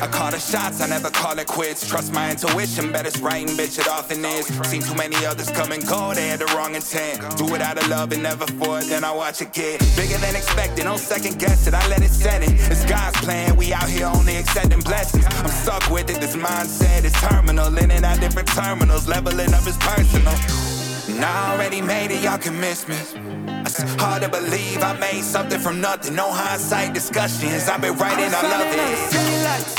I call the shots, I never call it quits. Trust my intuition, bet it's right and bitch it often is. Seen too many others come and go, they had the wrong intent. Do it out of love and never for it, then I watch it get bigger than expected, don't second guess it, I let it set it. It's God's plan, we out here only accepting blessings. I'm stuck with it, this mindset is terminal. In and out different terminals, leveling up is personal. Now I already made it, y'all can miss me. It's hard to believe I made something from nothing. No hindsight discussions, I've been writing, I love it.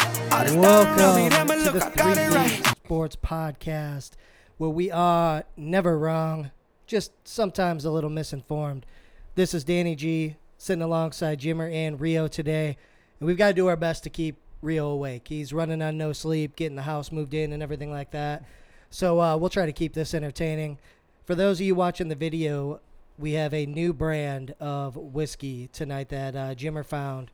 Welcome to the 3D Sports Podcast, where we are never wrong, just sometimes a little misinformed. This is Danny G, sitting alongside Jimmer and Rio today. And we've got to do our best to keep Rio awake. He's running on no sleep, getting the house moved in and everything like that. So we'll try to keep this entertaining. For those of you watching the video, we have a new brand of whiskey tonight that Jimmer found.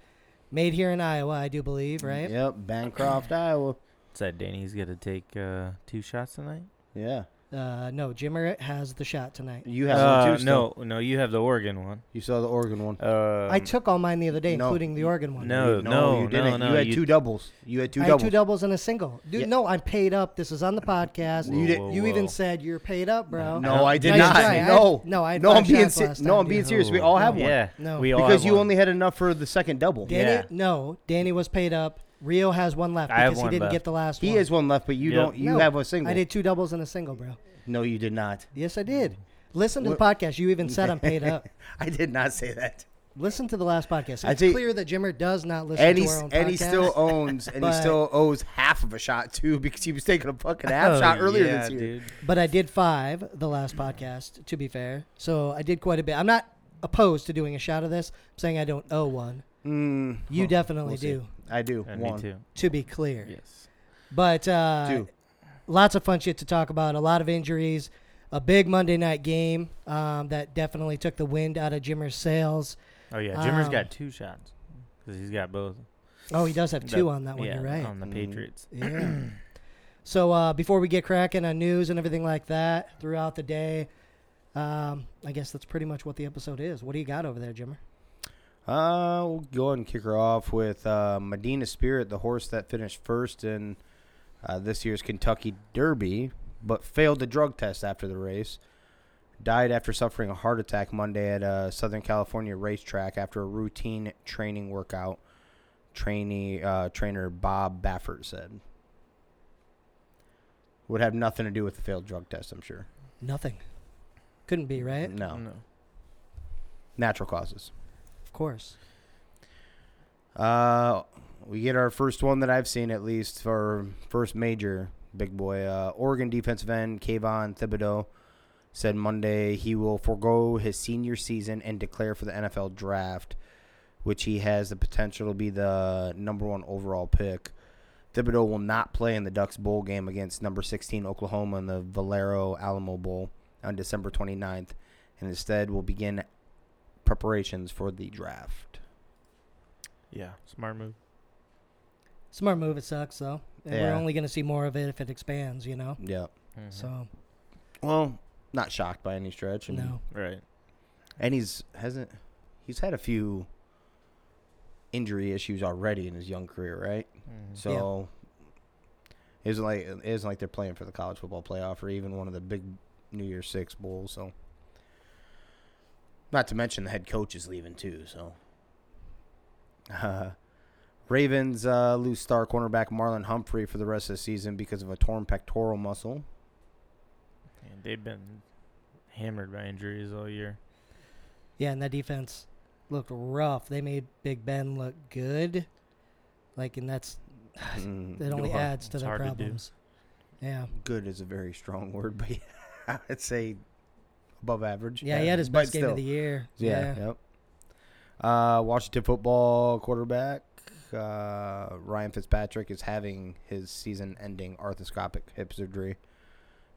Made here in Iowa, I do believe, right? Yep, Bancroft, Iowa. So Danny's going to take 2 shots tonight? Yeah. No, Jimmer has the shot tonight. You have one too, still. No, you have the Oregon one. You saw the Oregon one. I took all mine the other day, including the Oregon one. No, you didn't. No, you had 2 doubles. I had 2 doubles and a single. Dude, yeah. No, I'm paid up. This is on the podcast. You even said you're paid up, bro. No, I did not. I'm being serious. We all have one. Yeah, no, we all because you only had enough for the second double. Danny was paid up. Rio has one left because he didn't get the last one. He has one left, but you don't. You have a single. I did 2 doubles and a single, bro. No, you did not. Yes, I did. Listen to the podcast. You even said I'm paid up. I did not say that. Listen to the last podcast. It's clear that Jimmer does not listen to our own podcast. And he still owes half of a shot, too, because he was taking a fucking half shot earlier this year. Dude. But I did 5 the last podcast, to be fair. So I did quite a bit. I'm not opposed to doing a shot of this. I'm saying I don't owe one. You definitely do. See. I do. And one. Me too. To be clear. Yes. But lots of fun shit to talk about. A lot of injuries. A big Monday night game that definitely took the wind out of Jimmer's sails. Oh, yeah. Jimmer's got 2 shots because he's got both. Oh, he does have 2 on that one. Yeah, you're right. On the Patriots. Yeah. So before we get cracking on news and everything like that throughout the day, I guess that's pretty much what the episode is. What do you got over there, Jimmer? We'll go ahead and kick her off with Medina Spirit, the horse that finished first in this year's Kentucky Derby, but failed the drug test after the race. Died after suffering a heart attack Monday at a Southern California racetrack after a routine training workout, trainer Bob Baffert said. Would have nothing to do with the failed drug test, I'm sure. Nothing. Couldn't be, right? No. Natural causes. Course. We get our first one that I've seen, at least for first major big boy. Oregon defensive end Kavon Thibodeaux said Monday he will forego his senior season and declare for the NFL draft, which he has the potential to be the #1 overall pick. Thibodeaux will not play in the Ducks bowl game against number 16 Oklahoma in the Valero Alamo Bowl on December 29th, and instead will begin preparations for the draft. Yeah, smart move. Smart move. It sucks, though. And we're only going to see more of it if it expands, you know? Yeah. Mm-hmm. So. Well, not shocked by any stretch. And no. Right. And he's had a few injury issues already in his young career, right? Mm-hmm. So it isn't like they're playing for the college football playoff or even one of the big New Year's 6 bowls, so. Not to mention the head coach is leaving, too. So, Ravens lose star cornerback Marlon Humphrey for the rest of the season because of a torn pectoral muscle. And they've been hammered by injuries all year. Yeah, and that defense looked rough. They made Big Ben look good. And that's it only adds to their problems. Yeah. Good is a very strong word, but yeah, I'd say above average. Yeah, he had his best game of the year. Yeah. Yep. Washington football quarterback Ryan Fitzpatrick is having his season-ending arthroscopic hip surgery.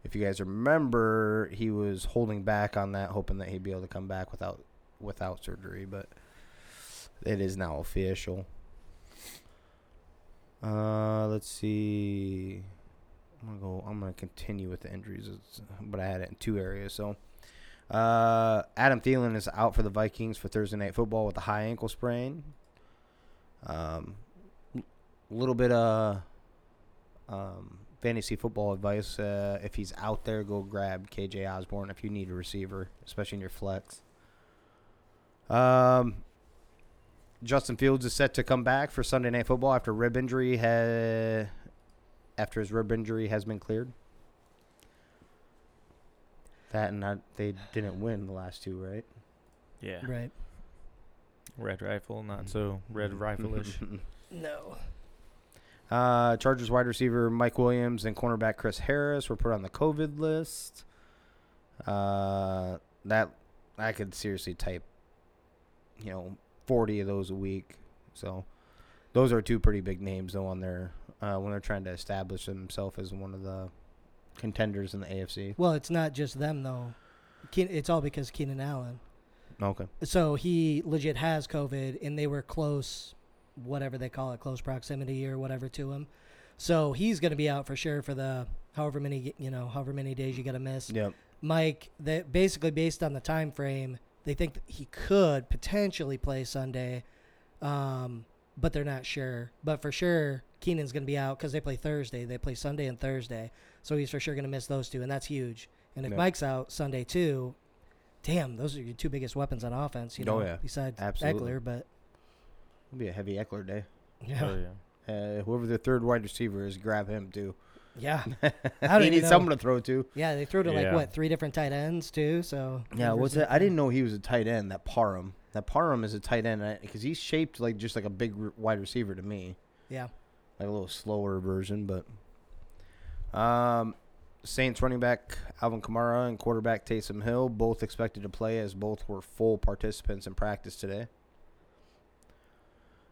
If you guys remember, he was holding back on that, hoping that he'd be able to come back without surgery, but it is now official. Let's see. I'm gonna continue with the injuries, but I had it in 2 areas, so. Adam Thielen is out for the Vikings for Thursday Night Football with a high ankle sprain. a little bit of fantasy football advice. If he's out there, go grab KJ Osborne if you need a receiver, especially in your flex. Justin Fields is set to come back for Sunday Night Football after his rib injury has been cleared. That and they didn't win the last two, right? Yeah. Right. Red Rifle, not so Red Rifle-ish. No. Chargers wide receiver Mike Williams and cornerback Chris Harris were put on the COVID list. That I could seriously type, 40 of those a week. So those are two pretty big names, though, on their when they're trying to establish themselves as one of the contenders in the AFC. Well, it's not just them, though. It's all because Keenan Allen. Okay. So he legit has COVID, and they were close, whatever they call it, close proximity or whatever to him. So he's going to be out for sure for the however many days you got to miss. Yep. Mike, that basically based on the time frame, they think that he could potentially play Sunday, but they're not sure. But for sure, Keenan's going to be out because they play Thursday. They play Sunday and Thursday. So he's for sure going to miss those two, and that's huge. And if Mike's out Sunday too, damn, those are your two biggest weapons on offense, besides absolutely. Eckler. But it'll be a heavy Eckler day. Yeah. Oh, yeah. Whoever their third wide receiver is, grab him too. Yeah. He needs someone to throw to. Yeah, they threw to three different tight ends too. So yeah, what's that? I didn't know he was a tight end. That Parham is a tight end because he's shaped like just like a big wide receiver to me. Yeah. Like a little slower version, but Saints running back Alvin Kamara and quarterback Taysom Hill both expected to play as both were full participants in practice today.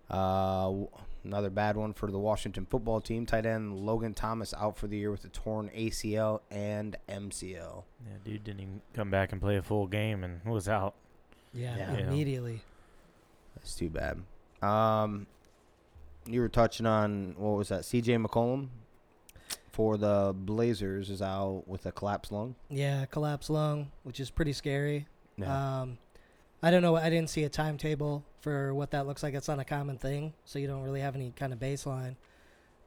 Another bad one for the Washington football team. Tight end Logan Thomas out for the year with a torn ACL and MCL. Yeah, dude didn't even come back and play a full game and was out. Yeah. Immediately. That's too bad. You were touching on, what was that, CJ McCollum? For the Blazers is out with a collapsed lung. Yeah, collapsed lung, which is pretty scary. Yeah. I don't know. I didn't see a timetable for what that looks like. It's not a common thing, so you don't really have any kind of baseline.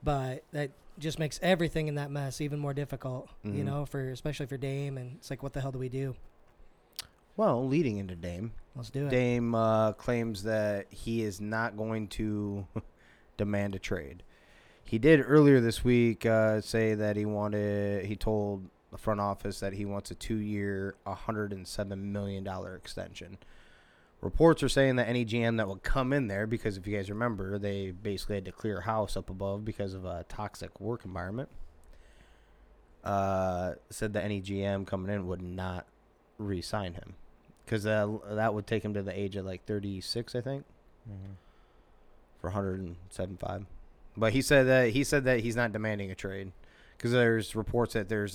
But that just makes everything in that mess even more difficult, especially for Dame. And it's like, what the hell do we do? Well, leading into Dame. Let's do it. Dame claims that he is not going to demand a trade. He did earlier this week say that he told the front office that he wants a 2-year, $107 million extension. Reports are saying that any GM that would come in there, because if you guys remember, they basically had to clear house up above because of a toxic work environment, said that any GM coming in would not re-sign him because that would take him to the age of like 36, I think, for $107.5. But he said that he's not demanding a trade because there's reports that there's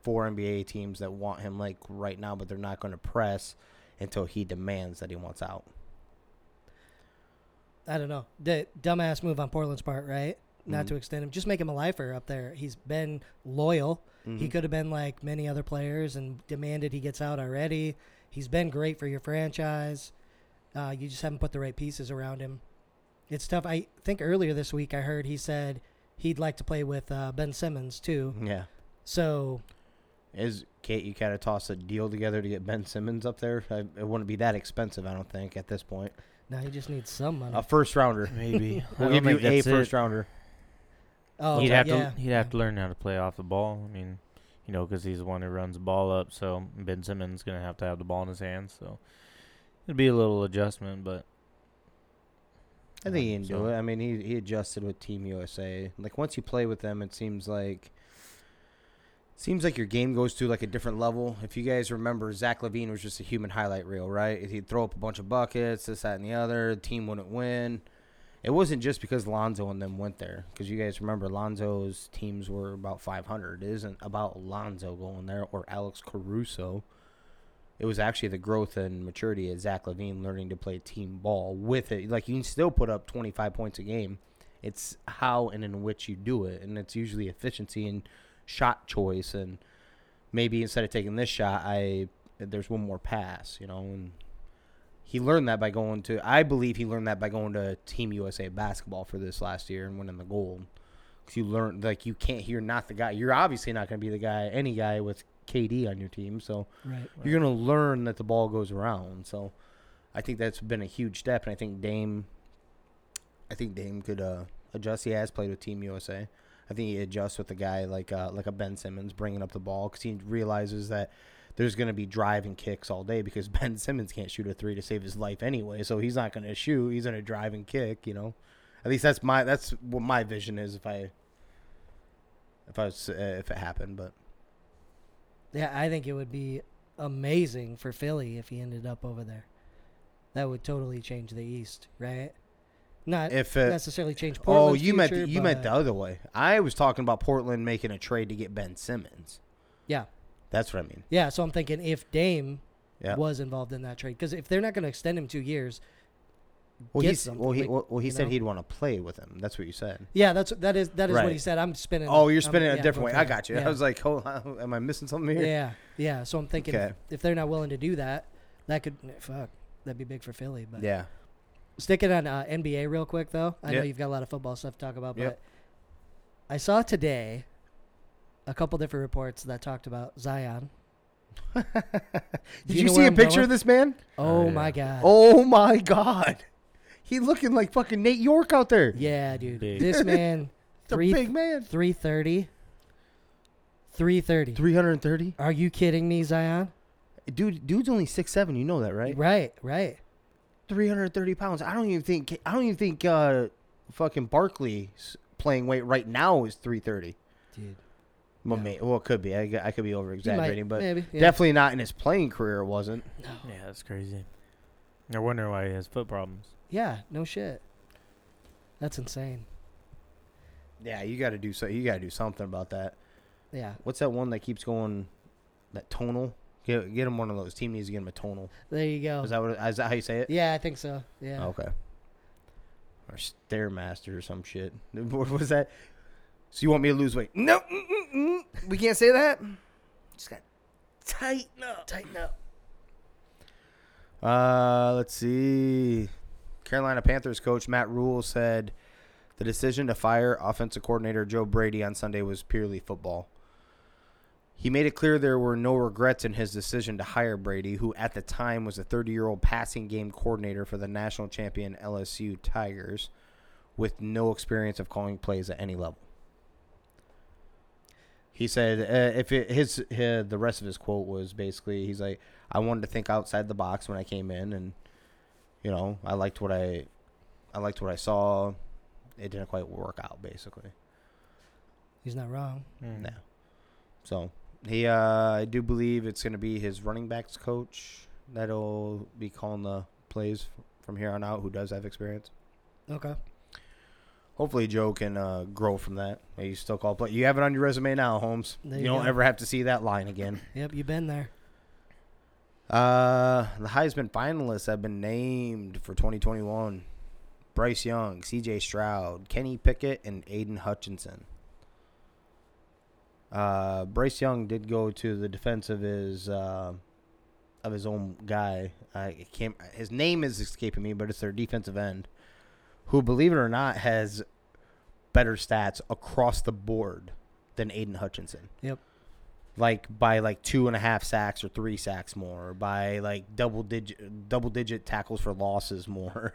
four NBA teams that want him like right now, but they're not going to press until he demands that he wants out. I don't know. The dumbass move on Portland's part, right? Not to extend him. Just make him a lifer up there. He's been loyal. Mm-hmm. He could have been like many other players and demanded he gets out already. He's been great for your franchise. You just haven't put the right pieces around him. It's tough. I think earlier this week I heard he said he'd like to play with Ben Simmons too. Yeah. So. You kind of toss a deal together to get Ben Simmons up there? It wouldn't be that expensive, I don't think, at this point. No, he just needs some money. A first-rounder. Maybe. We'll give you a first-rounder. Oh, he'd have to learn how to play off the ball. I mean, because he's the one who runs the ball up, so Ben Simmons is going to have the ball in his hands. So it'd be a little adjustment, but. I think he can do it. I mean, he adjusted with Team USA. Like, once you play with them, it seems like your game goes to, like, a different level. If you guys remember, Zach LaVine was just a human highlight reel, right? He'd throw up a bunch of buckets, this, that, and the other. The team wouldn't win. It wasn't just because Lonzo and them went there, because you guys remember Lonzo's teams were about 500. It isn't about Lonzo going there or Alex Caruso. It was actually the growth and maturity of Zach LaVine learning to play team ball with it. Like, you can still put up 25 points a game. It's how and in which you do it, and it's usually efficiency and shot choice. And maybe instead of taking this shot, there's one more pass, and He learned that by going to – I believe he learned that by going to Team USA basketball for this last year and winning the gold. Because you learn – like, you can't – you're not the guy. You're obviously not going to be the guy – any guy with KD on your team. So you're going to learn that the ball goes around. So I think that's been a huge step. And I think Dame could adjust. He has played with Team USA. I think he adjusts with a guy like a Ben Simmons bringing up the ball because he realizes that there's going to be driving kicks all day because Ben Simmons can't shoot a three to save his life anyway. So he's not going to shoot. He's going to drive and kick, you know. At least that's what my vision is if it happened. But yeah, I think it would be amazing for Philly if he ended up over there. That would totally change the East, right? Not if it, necessarily change Portland's future. You meant the other way. I was talking about Portland making a trade to get Ben Simmons. Yeah. That's what I mean. Yeah, so I'm thinking if Dame was involved in that trade. Because if they're not going to extend him 2 years, he said he'd want to play with him. That's what you said. Yeah, that is right. What he said. I'm spinning. Oh, you're spinning a different way. I got you. Yeah. I was like, hold on, am I missing something here? Yeah. So I'm thinking if they're not willing to do that, that'd be big for Philly. But yeah. Stick it on NBA real quick, though. I know you've got a lot of football stuff to talk about, but I saw today a couple different reports that talked about Zion. Did you see a picture of this man? Oh, my God. Oh, my God. He looking like fucking Nate York out there. Yeah, dude. Big. This man, big man. 330. Are you kidding me, Zion? Dude's only 6'7". You know that, right? Right. 330 pounds. I don't even think fucking Barkley's playing weight right now is 330. Dude. Well, well, it could be. I could be over-exaggerating, but definitely not in his playing career it wasn't. No. Yeah, that's crazy. I wonder why he has foot problems. Yeah, no shit. That's insane. Yeah, you got to do so. You got to do something about that. Yeah. What's that one that keeps going, that tonal? Get him one of those. Team needs to get him a tonal. There you go. Is that how you say it? Yeah, I think so. Yeah. Okay. Or Stairmaster or some shit. What was that? So you want me to lose weight? No. We can't say that. Just got to tighten up. Let's see. Carolina Panthers coach Matt Rule said the decision to fire offensive coordinator Joe Brady on Sunday was purely football. He made it clear there were no regrets in his decision to hire Brady, who at the time was a 30-year-old passing game coordinator for the national champion LSU Tigers with no experience of calling plays at any level. He said the rest of his quote was basically, he's like, I wanted to think outside the box when I came in, and, you know, I liked what I saw. It didn't quite work out, basically. He's not wrong. No. So he, I do believe it's going to be his running backs coach that'll be calling the plays from here on out, who does have experience. Okay. Hopefully Joe can grow from that. You still call play. You have it on your resume now, Holmes. You don't ever have to see that line again. Yep, you've been there. The Heisman finalists have been named for 2021. Bryce Young, CJ Stroud, Kenny Pickett, and Aiden Hutchinson. Bryce Young did go to the defense of his own guy. His name is escaping me, but it's their defensive end, who, believe it or not, has better stats across the board than Aiden Hutchinson. Yep. By 2.5 sacks or 3 sacks more, by double digit tackles for losses more.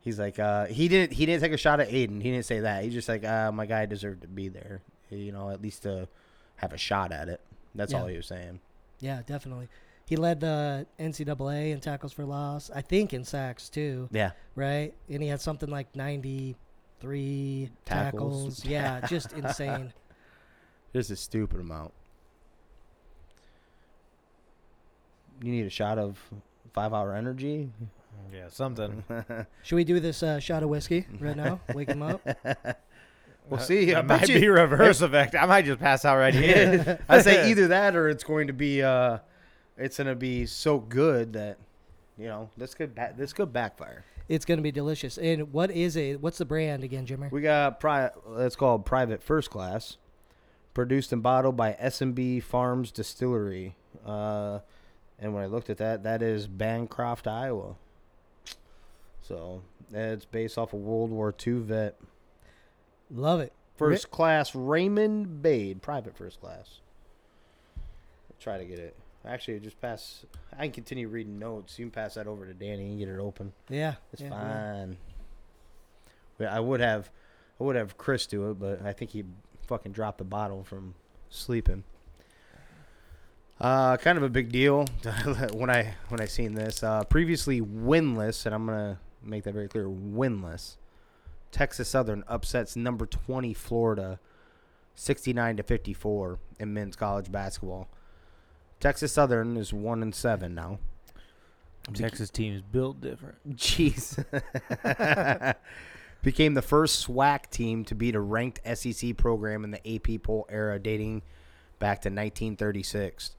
He's like, he didn't take a shot at Aiden. He didn't say that. He's just like, my guy deserved to be there. You know, at least to have a shot at it. That's all he was saying. Yeah, definitely. He led the NCAA in tackles for loss, I think in sacks too. Yeah. Right? And he had something like 93 tackles. Yeah, just insane. Just a stupid amount. You need a shot of 5-hour energy? Yeah, something. Should we do this shot of whiskey right now? Wake him up? We'll see. I might be reverse effect. I might just pass out right here. I say either that, or it's going to be so good that, you know, this could backfire. It's going to be delicious. And what is it? What's the brand again, Jimmer? We got it's called Private First Class, produced and bottled by S&B Farms Distillery. And when I looked at that, that is Bancroft, Iowa. So it's based off a World War II vet. Love it. First class Raymond Bade, private first class. I'll try to get it. Actually, just pass. I can continue reading notes. You can pass that over to Danny and get it open. Yeah, it's fine. Yeah. I would have Chris do it, but I think he fucking dropped the bottle from sleeping. Kind of a big deal when I seen this. Previously winless, and I'm gonna make that very clear. Winless. Texas Southern upsets number 20 Florida, 69-54 in men's college basketball. Texas Southern is 1-7 now. Texas team is built different. Jeez. Became the first SWAC team to beat a ranked SEC program in the AP poll era, dating back to 1936.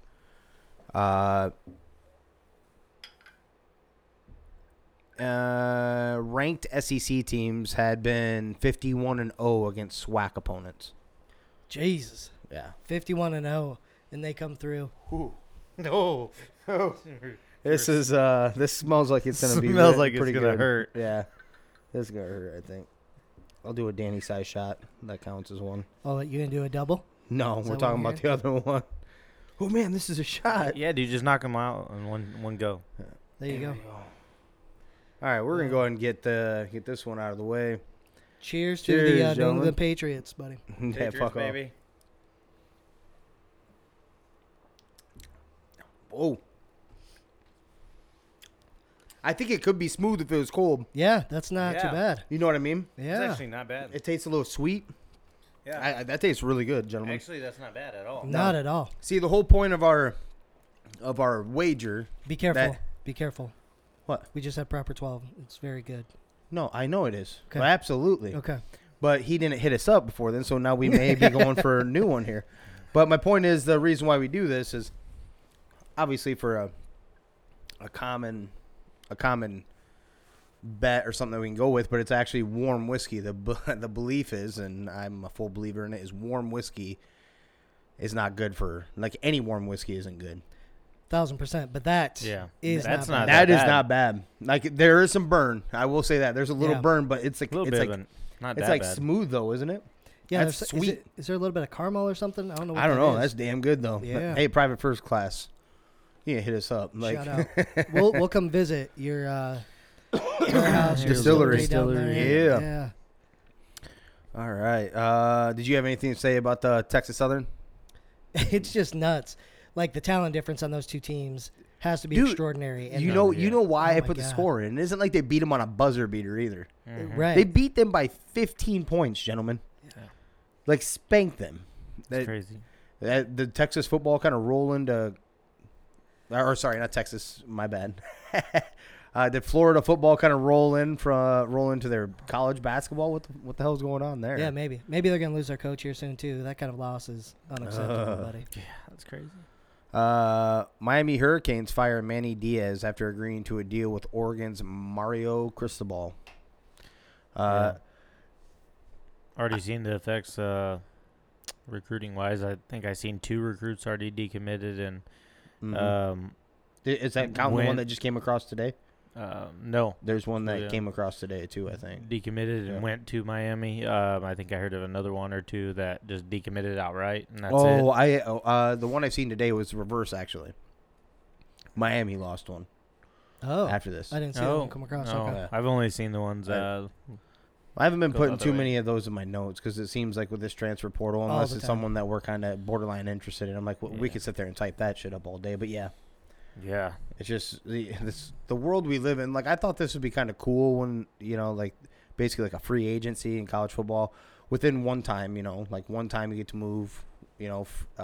Ranked SEC teams had been 51-0 against SWAC opponents. Jesus. Yeah. 51-0, and they come through. Ooh. No. Oh. This smells like it's going to be pretty good. It's going to hurt. Yeah. This is going to hurt, I think. I'll do a Danny size shot. That counts as one. Oh, you going to do a double? No, we're talking about the other one. Oh, man, this is a shot. Yeah, dude, just knock them out in one go. Yeah. There you go. All right, we're going to go ahead and get this one out of the way. Cheers to the New England Patriots, buddy. Patriots, fuck baby. Oh. I think it could be smooth if it was cold. Yeah, that's not too bad. You know what I mean? Yeah. It's actually not bad. It tastes a little sweet. Yeah. That tastes really good, gentlemen. Actually, that's not bad at all. Not at all. See, the whole point of our wager. Be careful. Be careful. What? We just had proper 12. It's very good. No, I know it is. Okay. Well, absolutely. Okay. But he didn't hit us up before then, so now we may be going for a new one here. But my point is, the reason why we do this is obviously for a common bet or something that we can go with, but it's actually warm whiskey. The belief is, and I'm a full believer in it, is warm whiskey is not good for, like, any warm whiskey isn't good. 1,000%, but that's not bad. Like, there is some burn. I will say that there's a little burn, but it's like a little bit like, not that it's like bad. Smooth though, isn't it? Yeah, that's sweet. Is there a little bit of caramel or something? I don't know. I don't know. That's damn good though. Yeah. But, hey, private first class. Yeah, hit us up. Like, shout out. We'll come visit your warehouse, your distillery. Yeah. All right. Did you have anything to say about the Texas Southern? It's just nuts. Like, the talent difference on those two teams has to be extraordinary. And you know why I put the score in. It isn't like they beat them on a buzzer beater either. Mm-hmm. Right. They beat them by 15 points, gentlemen. Yeah. Like, spanked them. That's crazy. The Texas football kind of roll into – or sorry, not Texas. My bad. Did Florida football kind of roll into their college basketball? What the hell's going on there? Yeah, maybe they're gonna lose their coach here soon too. That kind of loss is unacceptable, buddy. Yeah, that's crazy. Miami Hurricanes fire Manny Diaz after agreeing to a deal with Oregon's Mario Cristobal. Already seen the effects recruiting wise. I think I seen two recruits already decommitted and. Mm-hmm. Is that the one that just came across today? No. There's one that came across today, too, I think. Decommitted and went to Miami. I think I heard of another one or two that just decommitted outright, and that's it. The one I've seen today was reverse, actually. Miami lost one. Oh. After this. I didn't see that one come across. No. Okay. Yeah. I've only seen the ones I haven't been putting too many of those in my notes because it seems like with this transfer portal, unless it's someone that we're kind of borderline interested in, I'm like, well, we could sit there and type that shit up all day. But yeah, it's just the world we live in. Like, I thought this would be kind of cool when like basically like a free agency in college football within one time. Like one time you get to move,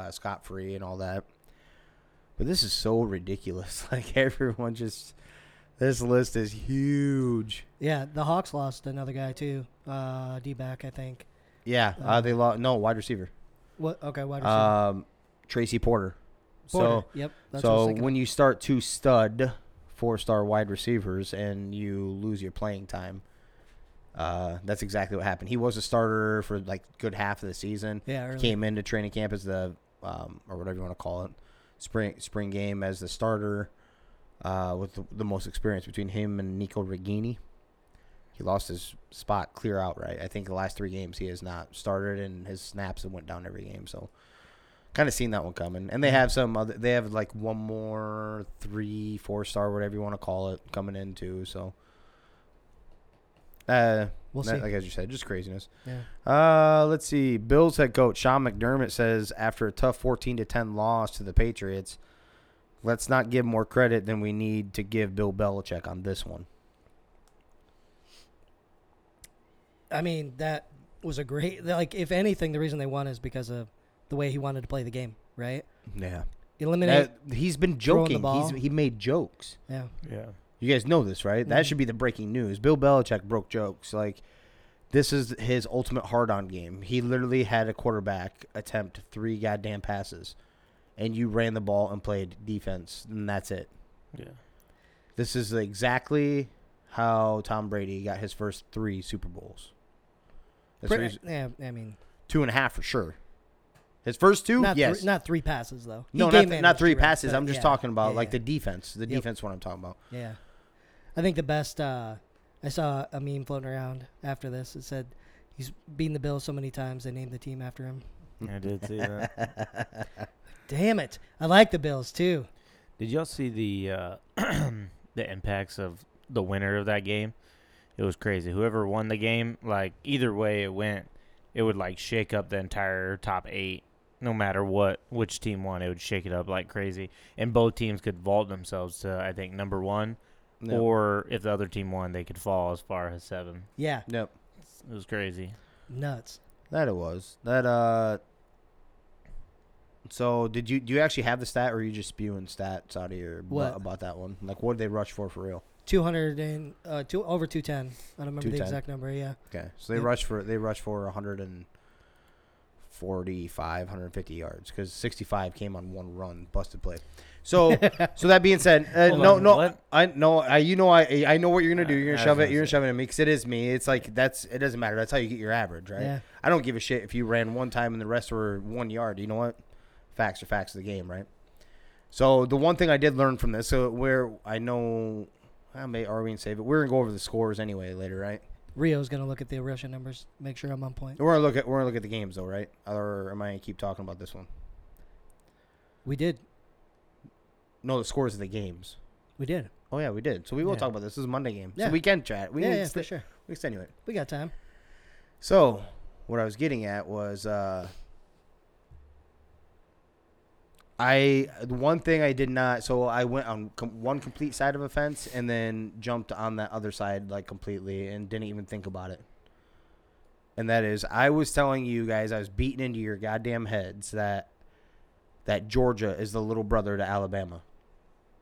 scot free and all that. But this is so ridiculous. Like everyone just. This list is huge. Yeah, the Hawks lost another guy, too. D-back, I think. Yeah, they lost. No, wide receiver. What? Okay, wide receiver. Tracy Porter. So, yep. That's so when you start two stud, four-star wide receivers and you lose your playing time, that's exactly what happened. He was a starter for, like, good half of the season. Yeah, early. Came into training camp as the or whatever you want to call it, spring game as the starter with the most experience between him and Nico Regini. He lost his spot clear outright. I think the last three games he has not started, and his snaps have went down every game. So kind of seen that one coming. And they have some other. They have like one more 3-4 star, whatever you want to call it, coming in too. So we'll see. Like as you said, just craziness. Yeah. Let's see. Bills head coach Sean McDermott says after a tough 14-10 loss to the Patriots, let's not give more credit than we need to give Bill Belichick on this one. I mean, that was a great, like, if anything, the reason they won is because of the way he wanted to play the game, right? Yeah. Eliminate. He's been joking. He made jokes. Yeah. Yeah. You guys know this, right? Mm-hmm. That should be the breaking news. Bill Belichick broke jokes. Like, this is his ultimate hard-on game. He literally had a quarterback attempt 3 goddamn passes, and you ran the ball and played defense, and that's it. Yeah. This is exactly how Tom Brady got his first 3 Super Bowls. Yeah, I mean, 2.5 for sure. His first 2, yes. Not 3 passes, though. No, not 3 passes. I'm just talking about, the defense. The defense one I'm talking about. Yeah. I think the best, I saw a meme floating around after this. It said he's beaten the Bills so many times they named the team after him. I did see that. Damn it. I like the Bills, too. Did y'all see the the impacts of the winner of that game? It was crazy. Whoever won the game, either way it went, it would, shake up the entire top 8. No matter which team won, it would shake it up like crazy. And both teams could vault themselves to, I think, number 1. Nope. Or if the other team won, they could fall as far as 7. Yeah. Nope. It was crazy. Nuts. That it was. That, So, do you actually have the stat, or are you just spewing stats out of your butt about that one? What did they rush for real? 200 and over 210. I don't remember the exact number. Yeah. Okay, so they rushed for 145, 150 yards because 65 came on one run, busted play. So, that being said, I know what you're gonna do. You're gonna shove it. You're gonna shove it at me because it is me. It's it doesn't matter. That's how you get your average, right? Yeah. I don't give a shit if you ran one time and the rest were 1 yard. You know what? Facts are facts of the game, right? So the one thing I did learn from this, we're going to go over the scores anyway later, right? Rio's going to look at the Russian numbers, make sure I'm on point. We're going to look at the games, though, right? Or am I going to keep talking about this one? We did. No, the scores of the games. We did. Oh, yeah, we did. So we will talk about this. This is a Monday game. Yeah. So we can chat. For sure. We extenuate. We got time. So what I was getting at was the one thing I did not, so I went on one complete side of a fence and then jumped on that other side completely and didn't even think about it. And that is, I was telling you guys, I was beating into your goddamn heads that Georgia is the little brother to Alabama,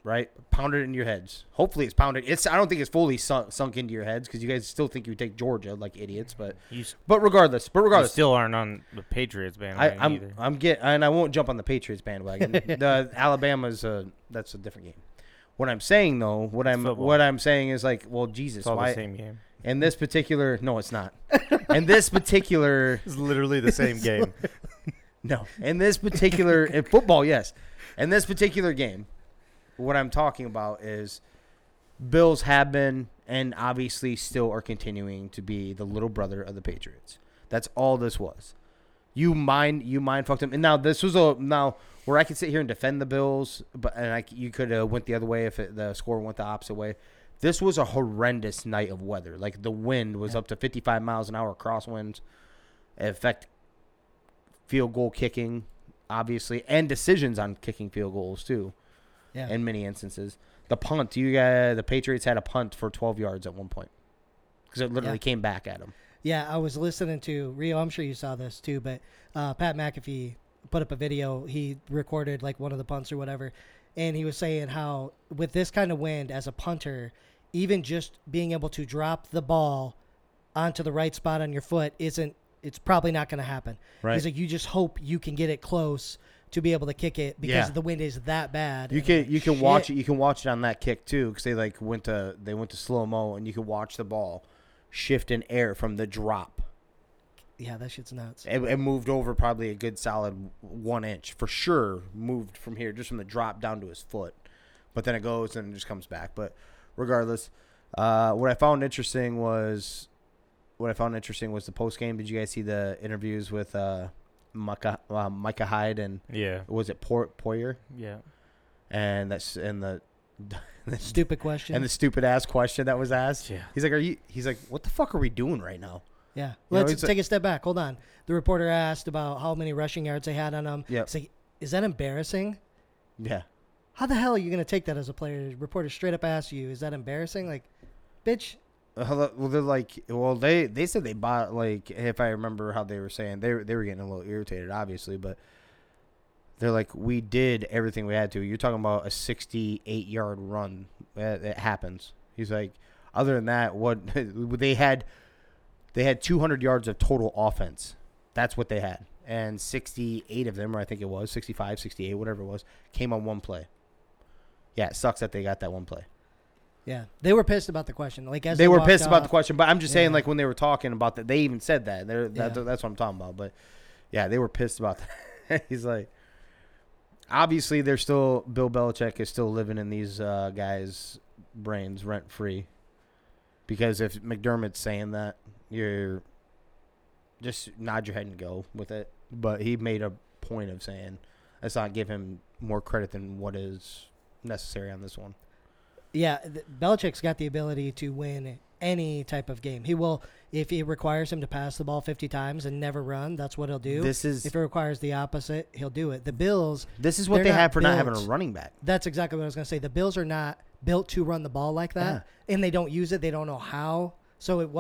right? Pounded in your heads. Hopefully it's pounded. I don't think it's fully sunk into your heads because you guys still think you take Georgia like idiots. But regardless, you still aren't on the Patriots bandwagon either. And I won't jump on the Patriots bandwagon. The Alabama's that's a different game. What I'm saying though, what I'm saying is well, Jesus, it's all the same game. And this particular, no, it's not. And this particular is literally the same game. No, in this particular in football, yes, in this particular game. What I'm talking about is Bills have been and obviously still are continuing to be the little brother of the Patriots. That's all this was. You mind fucked them. And now this was where I could sit here and defend the Bills, you could have went the other way if the score went the opposite way. This was a horrendous night of weather. The wind was up to 55 miles an hour crosswinds. It affected field goal kicking, obviously, and decisions on kicking field goals too. Yeah. In many instances, the punt, the Patriots had a punt for 12 yards at one point because it literally came back at them. Yeah, I was listening to Rio. I'm sure you saw this too, but Pat McAfee put up a video. He recorded one of the punts or whatever, and he was saying how with this kind of wind, as a punter, even just being able to drop the ball onto the right spot on your foot it's probably not going to happen. Right. He's you just hope you can get it close to be able to kick it because the wind is that bad. You can watch it. You can watch it on that kick too, because they went to slow mo, and you can watch the ball shift in air from the drop Yeah, that shit's nuts. It moved over probably a good solid 1 inch for sure. Moved from here, just from the drop down to his foot. But then it goes and it just comes back. But regardless, what I found interesting was the post game. Did you guys see the interviews with Micah Hyde and was it Poyer? Yeah, and the stupid question and the stupid ass question that was asked. Yeah, he's like, He's like, what the fuck are we doing right now? Yeah, let's take a step back. Hold on. The reporter asked about how many rushing yards they had on him. Yeah, he's like, is that embarrassing? Yeah. How the hell are you going to take that as a player? The reporter straight up asked you, is that embarrassing? Like, bitch. Well, they're like, well, they said they bought, like, if I remember how they were saying, they were getting a little irritated, obviously, but they're like, we did everything we had to. You're talking about a 68-yard run. It happens. He's like, other than that, what they had 200 yards of total offense. That's what they had. And 68 of them, or I think it was, 65, 68, whatever it was, came on one play. Yeah, it sucks that they got that one play. Yeah, they were pissed about the question. Like as they were pissed about the question, but I'm just saying, like when they were talking about that, they even said that. That's what I'm talking about. But yeah, they were pissed about that. He's like, obviously, Bill Belichick is still living in these guys' brains rent free, because if McDermott's saying that, you're just nod your head and go with it. But he made a point of saying, let's not give him more credit than what is necessary on this one. Yeah, Belichick's got the ability to win any type of game. He will, if it requires him to pass the ball 50 times and never run, that's what he'll do. If it requires the opposite, he'll do it. The Bills... This is what they have for not having a running back. That's exactly what I was going to say. The Bills are not built to run the ball like that, and they don't use it. They don't know how, so it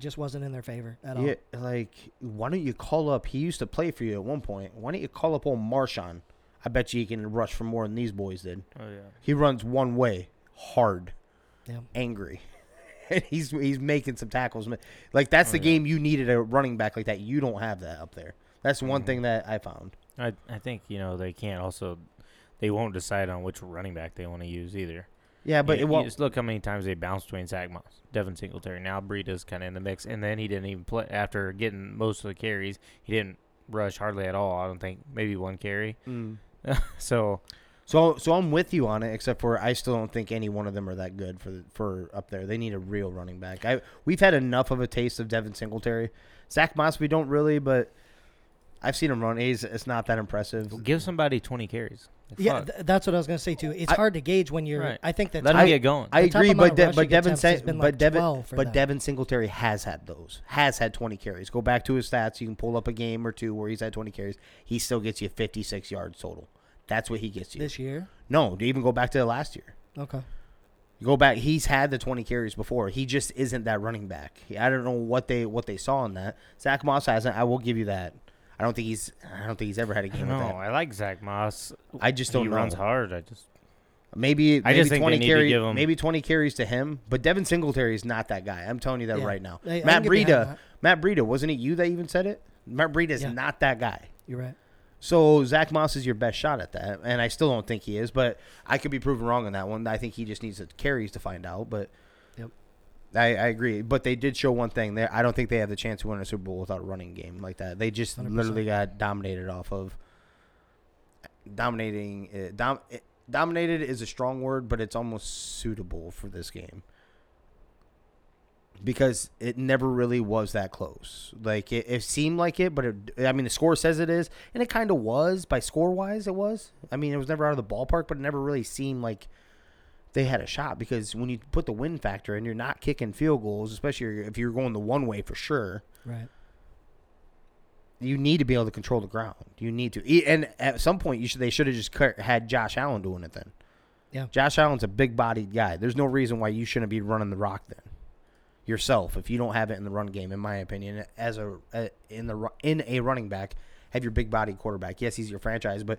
just wasn't in their favor at all. Yeah, like, why don't you call up... He used to play for you at one point. Why don't you call up old Marshawn? I bet you he can rush for more than these boys did. Oh, yeah. He runs one way. Hard. Yeah. Angry. he's making some tackles. Like, that's the game you needed a running back like that. You don't have that up there. That's one thing that I found. I think, you know, they can't also... They won't decide on which running back they want to use either. Yeah, but it won't... Just look how many times they bounced between Zach Moss, Devin Singletary. Now Breida's kind of in the mix. And then he didn't even play... After getting most of the carries, he didn't rush hardly at all. I don't think. Maybe one carry. Mm. So I'm with you on it, except for I still don't think any one of them are that good for up there. They need a real running back. We've had enough of a taste of Devin Singletary. Zach Moss, we don't really, but I've seen him run. It's not that impressive. Well, give somebody 20 carries. Yeah, that's what I was going to say, too. It's hard to gauge when you're – I think that – Let him get going. I agree, but Devin Singletary has had 20 carries. Go back to his stats. You can pull up a game or two where he's had 20 carries. He still gets you 56 yards total. That's what he gets you. This year? No, to even go back to last year. Okay. You go back. He's had the 20 carries before. He just isn't that running back. I don't know what they saw in that. Zach Moss hasn't. I will give you that. I don't think he's ever had a game with that. No, I like Zach Moss. I just don't know. He runs hard. I just think 20 carries. Maybe 20 carries to him, but Devin Singletary is not that guy. I'm telling you that right now. Matt Breida, wasn't it you that even said it? Matt Breida is not that guy. You're right. So Zach Moss is your best shot at that, and I still don't think he is, but I could be proven wrong on that one. I think he just needs the carries to find out, but I agree. But they did show one thing. I don't think they have the chance to win a Super Bowl without a running game like that. They just 100%. Literally got dominated off of dominating. Dominated is a strong word, but it's almost suitable for this game. Because it never really was that close. Like, it seemed like it, but the score says it is, and it kind of was. By score-wise, it was. I mean, it was never out of the ballpark, but it never really seemed like they had a shot. Because when you put the win factor in, you're not kicking field goals, especially if you're going the one way for sure. Right. You need to be able to control the ground. You need to. And at some point, they should have just had Josh Allen doing it then. Yeah. Josh Allen's a big-bodied guy. There's no reason why you shouldn't be running the rock then. Yourself, if you don't have it in the run game, in my opinion, as a running back, have your big-bodied quarterback. Yes, he's your franchise, but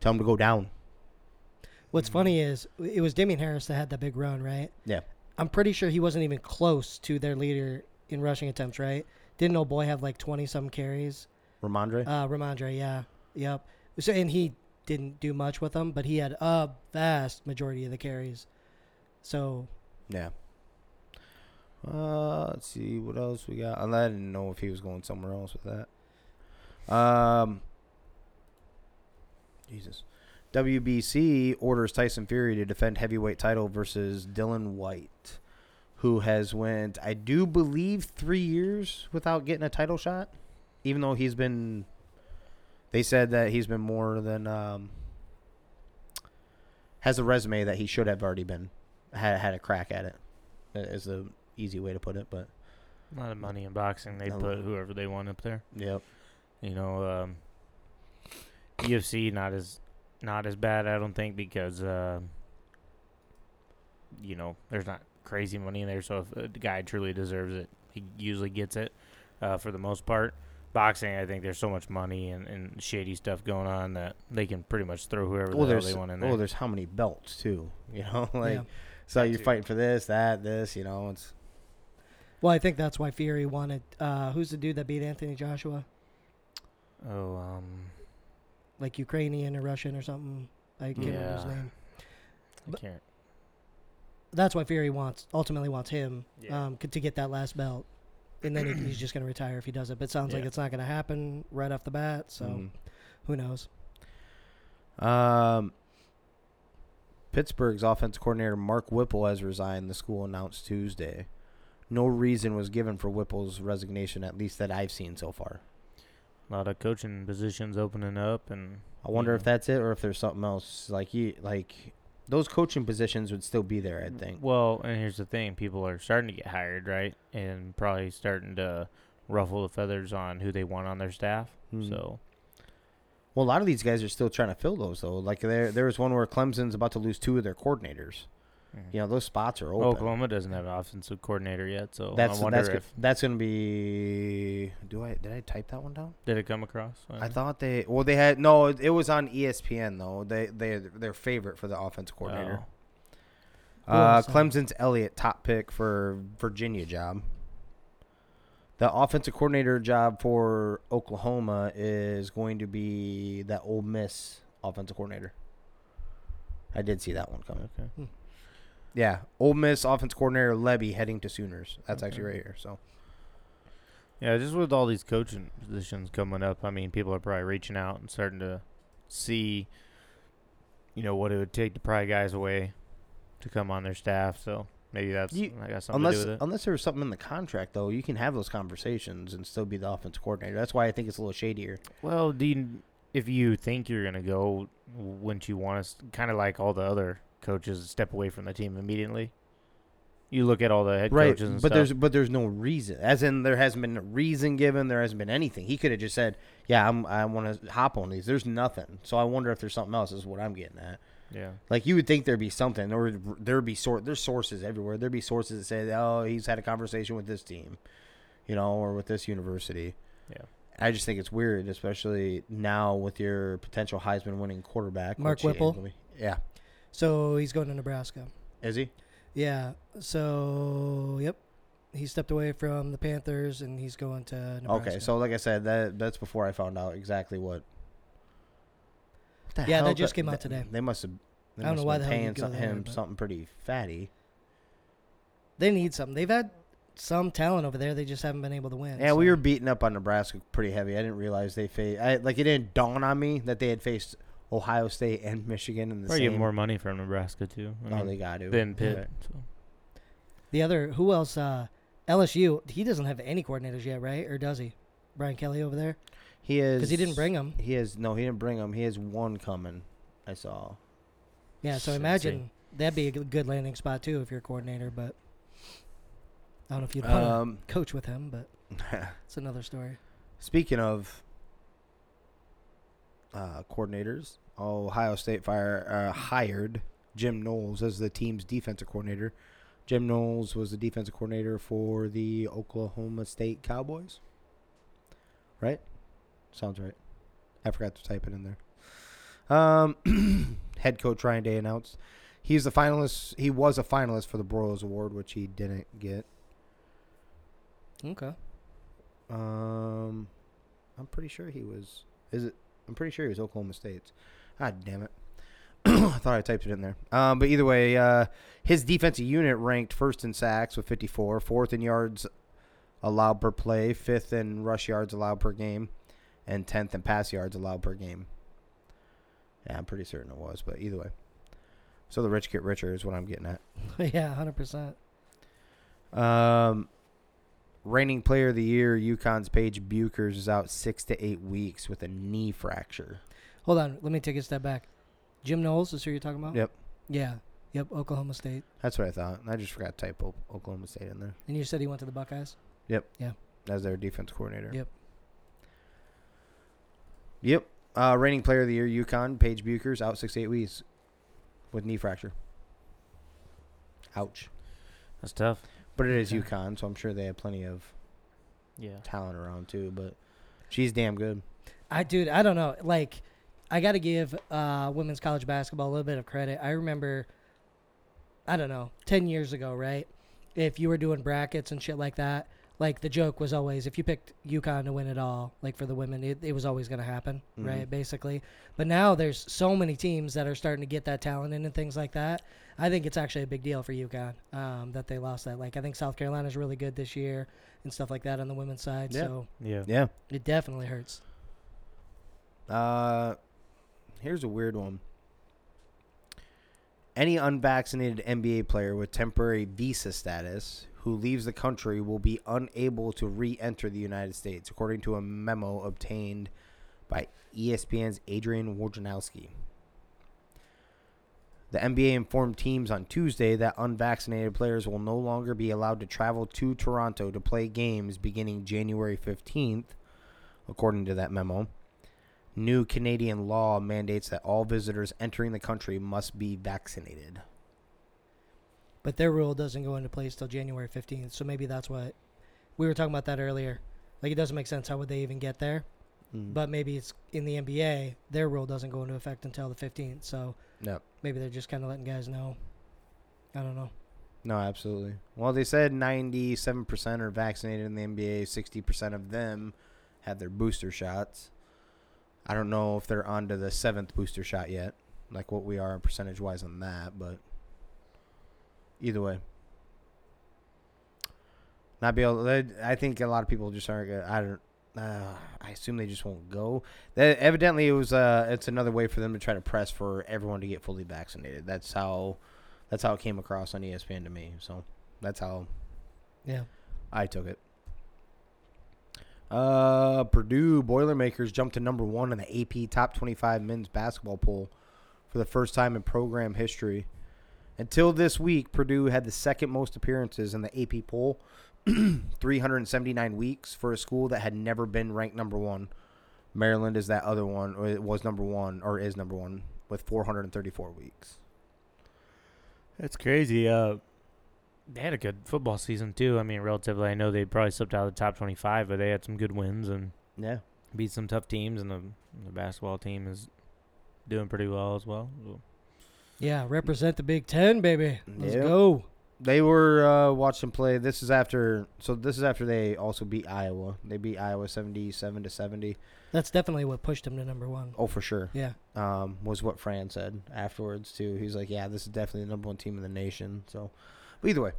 tell him to go down. What's funny is it was Damian Harris that had that big run, right? Yeah. I'm pretty sure he wasn't even close to their leader in rushing attempts, right? Didn't old boy have like 20-some carries? Ramondre, yeah. Yep. So, and he didn't do much with them, but he had a vast majority of the carries. So, yeah. Let's see what else we got. I didn't know if he was going somewhere else with that. Jesus. WBC orders Tyson Fury to defend heavyweight title versus Dylan White, who has went, I do believe, 3 years without getting a title shot, even though he's been, they said that he's been more than, has a resume that he should have already been, had a crack at it, is the easy way to put it. But a lot of money in boxing. They put whoever they want up there. Yep. You know, UFC not as bad, I don't think, because, you know, there's not crazy money in there. So if a guy truly deserves it, he usually gets it for the most part. Boxing, I think there's so much money and shady stuff going on that they can pretty much throw whoever the hell they want in there. There's how many belts, too, you know? Like, yeah. So you're fighting for this, that, this, you know. It's. Well, I think that's why Fury wanted who's the dude that beat Anthony Joshua? Oh, like Ukrainian or Russian or something. I can't remember his name. But I can't. That's why Fury ultimately wants him to get that last belt. And then he's just going to retire if he does it. But it sounds like it's not going to happen right off the bat. So who knows? Pittsburgh's offensive coordinator Mark Whipple has resigned, the school announced Tuesday. No reason was given for Whipple's resignation, at least that I've seen so far. A lot of coaching positions opening up, and I wonder if that's it or if there's something else. Those coaching positions would still be there, I think. Well, and here's the thing. People are starting to get hired, right? And probably starting to ruffle the feathers on who they want on their staff. Mm-hmm. So, well, a lot of these guys are still trying to fill those, though. Like, there was one where Clemson's about to lose two of their coordinators. Mm-hmm. You know, those spots are open. Oklahoma doesn't have an offensive coordinator yet, so I wonder if... That's going to be... Did I type that one down? Did it come across? I thought they... Well, they had... No, it was on ESPN, though. Their favorite for the offensive coordinator. Oh. Clemson's Elliott, top pick for Virginia job. The offensive coordinator job for Oklahoma is going to be that Ole Miss offensive coordinator. I did see that one coming. Okay. Yeah, Ole Miss offensive coordinator Lebby heading to Sooners. That's actually right here. So, yeah, just with all these coaching positions coming up, I mean, people are probably reaching out and starting to see, you know, what it would take to pry guys away to come on their staff. So maybe that's something to do with it. Unless there was something in the contract, though, you can have those conversations and still be the offensive coordinator. That's why I think it's a little shadier. Well, if you think you're going to go, wouldn't you want to kind of like all the other coaches step away from the team immediately? You look at all the head coaches and stuff. But there's no reason. As in, there hasn't been a reason given. There hasn't been anything. He could have just said, yeah, I want to hop on these. There's nothing. So I wonder if there's something else is what I'm getting at. Yeah. Like, you would think there'd be something. Or there's sources everywhere. There'd be sources that say, oh, he's had a conversation with this team, you know, or with this university. Yeah. I just think it's weird, especially now with your potential Heisman-winning quarterback. Mark Whipple. Yeah. So he's going to Nebraska. Is he? Yeah. So, yep. He stepped away from the Panthers, and he's going to Nebraska. Okay. So, like I said, that's before I found out exactly what. What the hell? Yeah, that just came out today. They must have been paying him something pretty fatty. They need something. They've had some talent over there. They just haven't been able to win. Yeah, so. We were beating up on Nebraska pretty heavy. I didn't realize they faced. It didn't dawn on me that they had faced Ohio State and Michigan in the same. Or get more money from Nebraska, too. They got to. Then Pitt. Right. So. The other, who else? LSU, he doesn't have any coordinators yet, right? Or does he? Brian Kelly over there? He is. Because he didn't bring him. No, he didn't bring him. He has one coming, I saw. Yeah, so imagine that'd be a good landing spot, too, if you're a coordinator, but I don't know if you'd want to coach with him, but it's another story. Speaking of coordinators, Ohio State hired Jim Knowles as the team's defensive coordinator. Jim Knowles was the defensive coordinator for the Oklahoma State Cowboys. Right? Sounds right. I forgot to type it in there. Head coach Ryan Day announced he was a finalist for the Broyles Award, which he didn't get. Okay. I'm pretty sure he was Oklahoma State's. God damn it. I thought I typed it in there. But either way, his defensive unit ranked first in sacks with 54, fourth in yards allowed per play, fifth in rush yards allowed per game, and 10th in pass yards allowed per game. Yeah, I'm pretty certain it was, but either way. So the rich get richer is what I'm getting at. Yeah, 100%. Reigning player of the year, UConn's Paige Bueckers is out 6 to 8 weeks with a knee fracture. Hold on. Let me take a step back. Jim Knowles is who you're talking about? Yep. Yeah. Yep, Oklahoma State. That's what I thought. I just forgot to type Oklahoma State in there. And you said he went to the Buckeyes? Yep. Yeah. As their defense coordinator. Yep. Yep. Reigning player of the year, UConn, Paige Bueckers, out 6 to 8 weeks with knee fracture. Ouch. That's tough. But it is UConn, so I'm sure they have plenty of talent around too. But she's damn good. I don't know. Like, I got to give women's college basketball a little bit of credit. I remember, 10 years ago, right? If you were doing brackets and shit like that, like the joke was always if you picked UConn to win it all, like for the women, it was always going to happen, mm-hmm. right, basically. But now there's so many teams that are starting to get that talent in and things like that. I think it's actually a big deal for UConn that they lost that. Like I think South Carolina's really good this year and stuff like that on the women's side. Yeah. So yeah, it definitely hurts. Here's a weird one. Any unvaccinated NBA player with temporary visa status who leaves the country will be unable to re-enter the United States, according to a memo obtained by ESPN's Adrian Wojnarowski. The NBA informed teams on Tuesday that unvaccinated players will no longer be allowed to travel to Toronto to play games beginning January 15th, according to that memo. New Canadian law mandates that all visitors entering the country must be vaccinated. But their rule doesn't go into place till January 15th, so maybe that's what we were talking about that earlier. Like, it doesn't make sense. How would they even get there? Mm. But maybe it's in the NBA, their rule doesn't go into effect until the 15th, so maybe they're just kind of letting guys know. I don't know. No, absolutely. Well, they said 97% are vaccinated in the NBA. 60% of them had their booster shots. I don't know if they're on to the 7th booster shot yet, like what we are percentage-wise on that, but... Either way, not be able. I think a lot of people just aren't. I assume they just won't go. That evidently, it was. It's another way for them to try to press for everyone to get fully vaccinated. That's how it came across on ESPN to me. So that's how. Yeah. I took it. Purdue Boilermakers jumped to number 1 in the AP Top 25 Men's Basketball poll for the first time in program history. Until this week, Purdue had the second most appearances in the AP poll, 379 weeks for a school that had never been ranked number 1. Maryland is that other one, or it was number 1, or is number 1, with 434 weeks. That's crazy. They had a good football season, too. I mean, relatively, I know they probably slipped out of the top 25, but they had some good wins and beat some tough teams, and the basketball team is doing pretty well as well. Yeah, represent the Big Ten, baby. Let's go. They were watching play. This is after they also beat Iowa. They beat Iowa 77-70. That's definitely what pushed them to number 1. Oh, for sure. Yeah. Was what Fran said afterwards too. He's like, yeah, this is definitely the number 1 team in the nation. So, but either way.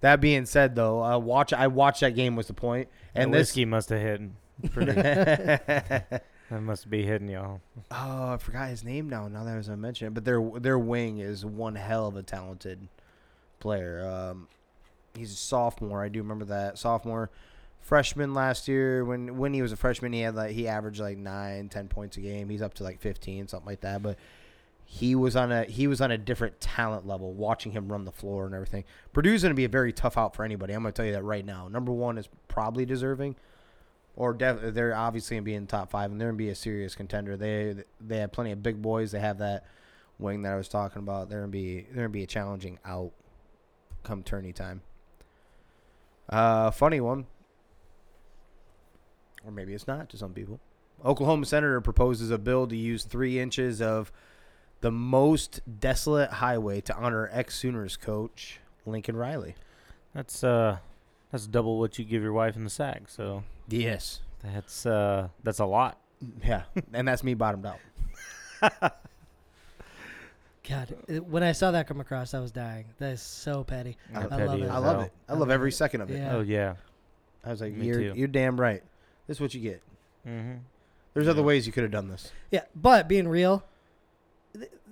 That being said, though, I watched that game was the point. And the whiskey must have hit pretty. That must be hidden, y'all. Oh, I forgot his name now that I was going to mention it. But their wing is one hell of a talented player. He's a sophomore. I do remember that. Sophomore. Freshman last year, when he was a freshman, he averaged like 9, 10 points a game. He's up to like 15, something like that. But he was on a different talent level, watching him run the floor and everything. Purdue's going to be a very tough out for anybody. I'm going to tell you that right now. Number 1 is probably deserving. Or they're obviously going to be in the top 5, and they're going to be a serious contender. They have plenty of big boys. They have that wing that I was talking about. They're going to be a challenging out come tourney time. Funny one, or maybe it's not to some people. Oklahoma senator proposes a bill to use 3 inches of the most desolate highway to honor ex-Sooners coach Lincoln Riley. That's double what you give your wife in the sack. So. Yes, that's a lot. Yeah, and that's me bottomed out. God, when I saw that come across, I was dying. That is so petty. I love it. I love every second of it. Yeah. Oh, yeah. I was like, you're damn right. This is what you get. Mm-hmm. There's other ways you could have done this. Yeah, but being real,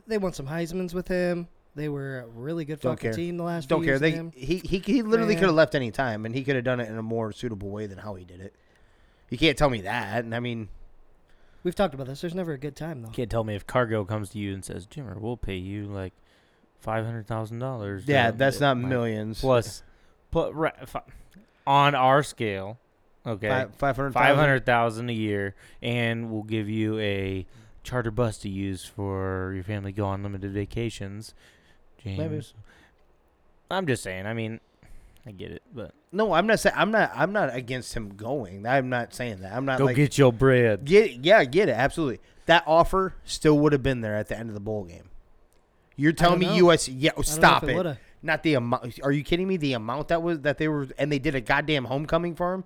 they won some Heismans with him. They were a really good fucking team the last few years. Don't care. He literally could have left any time, and he could have done it in a more suitable way than how he did it. You can't tell me that. And I mean, we've talked about this. There's never a good time, though. Can't tell me if Cargo comes to you and says, Jimmer, we'll pay you like $500,000. Yeah, that's not millions. Plus right, on our scale, okay, 500,000 a year, and we'll give you a charter bus to use for your family, go on limited vacations. James, maybe. I'm just saying. I mean, I get it, but no, I'm not saying I'm not against him going. I'm not saying that. I'm not. Go like, get your bread. Get it. Absolutely. That offer still would have been there at the end of the bowl game. You're telling me USC? Yeah. Stop it. Not the amount. Are you kidding me? The amount that they were, and they did a goddamn homecoming for him.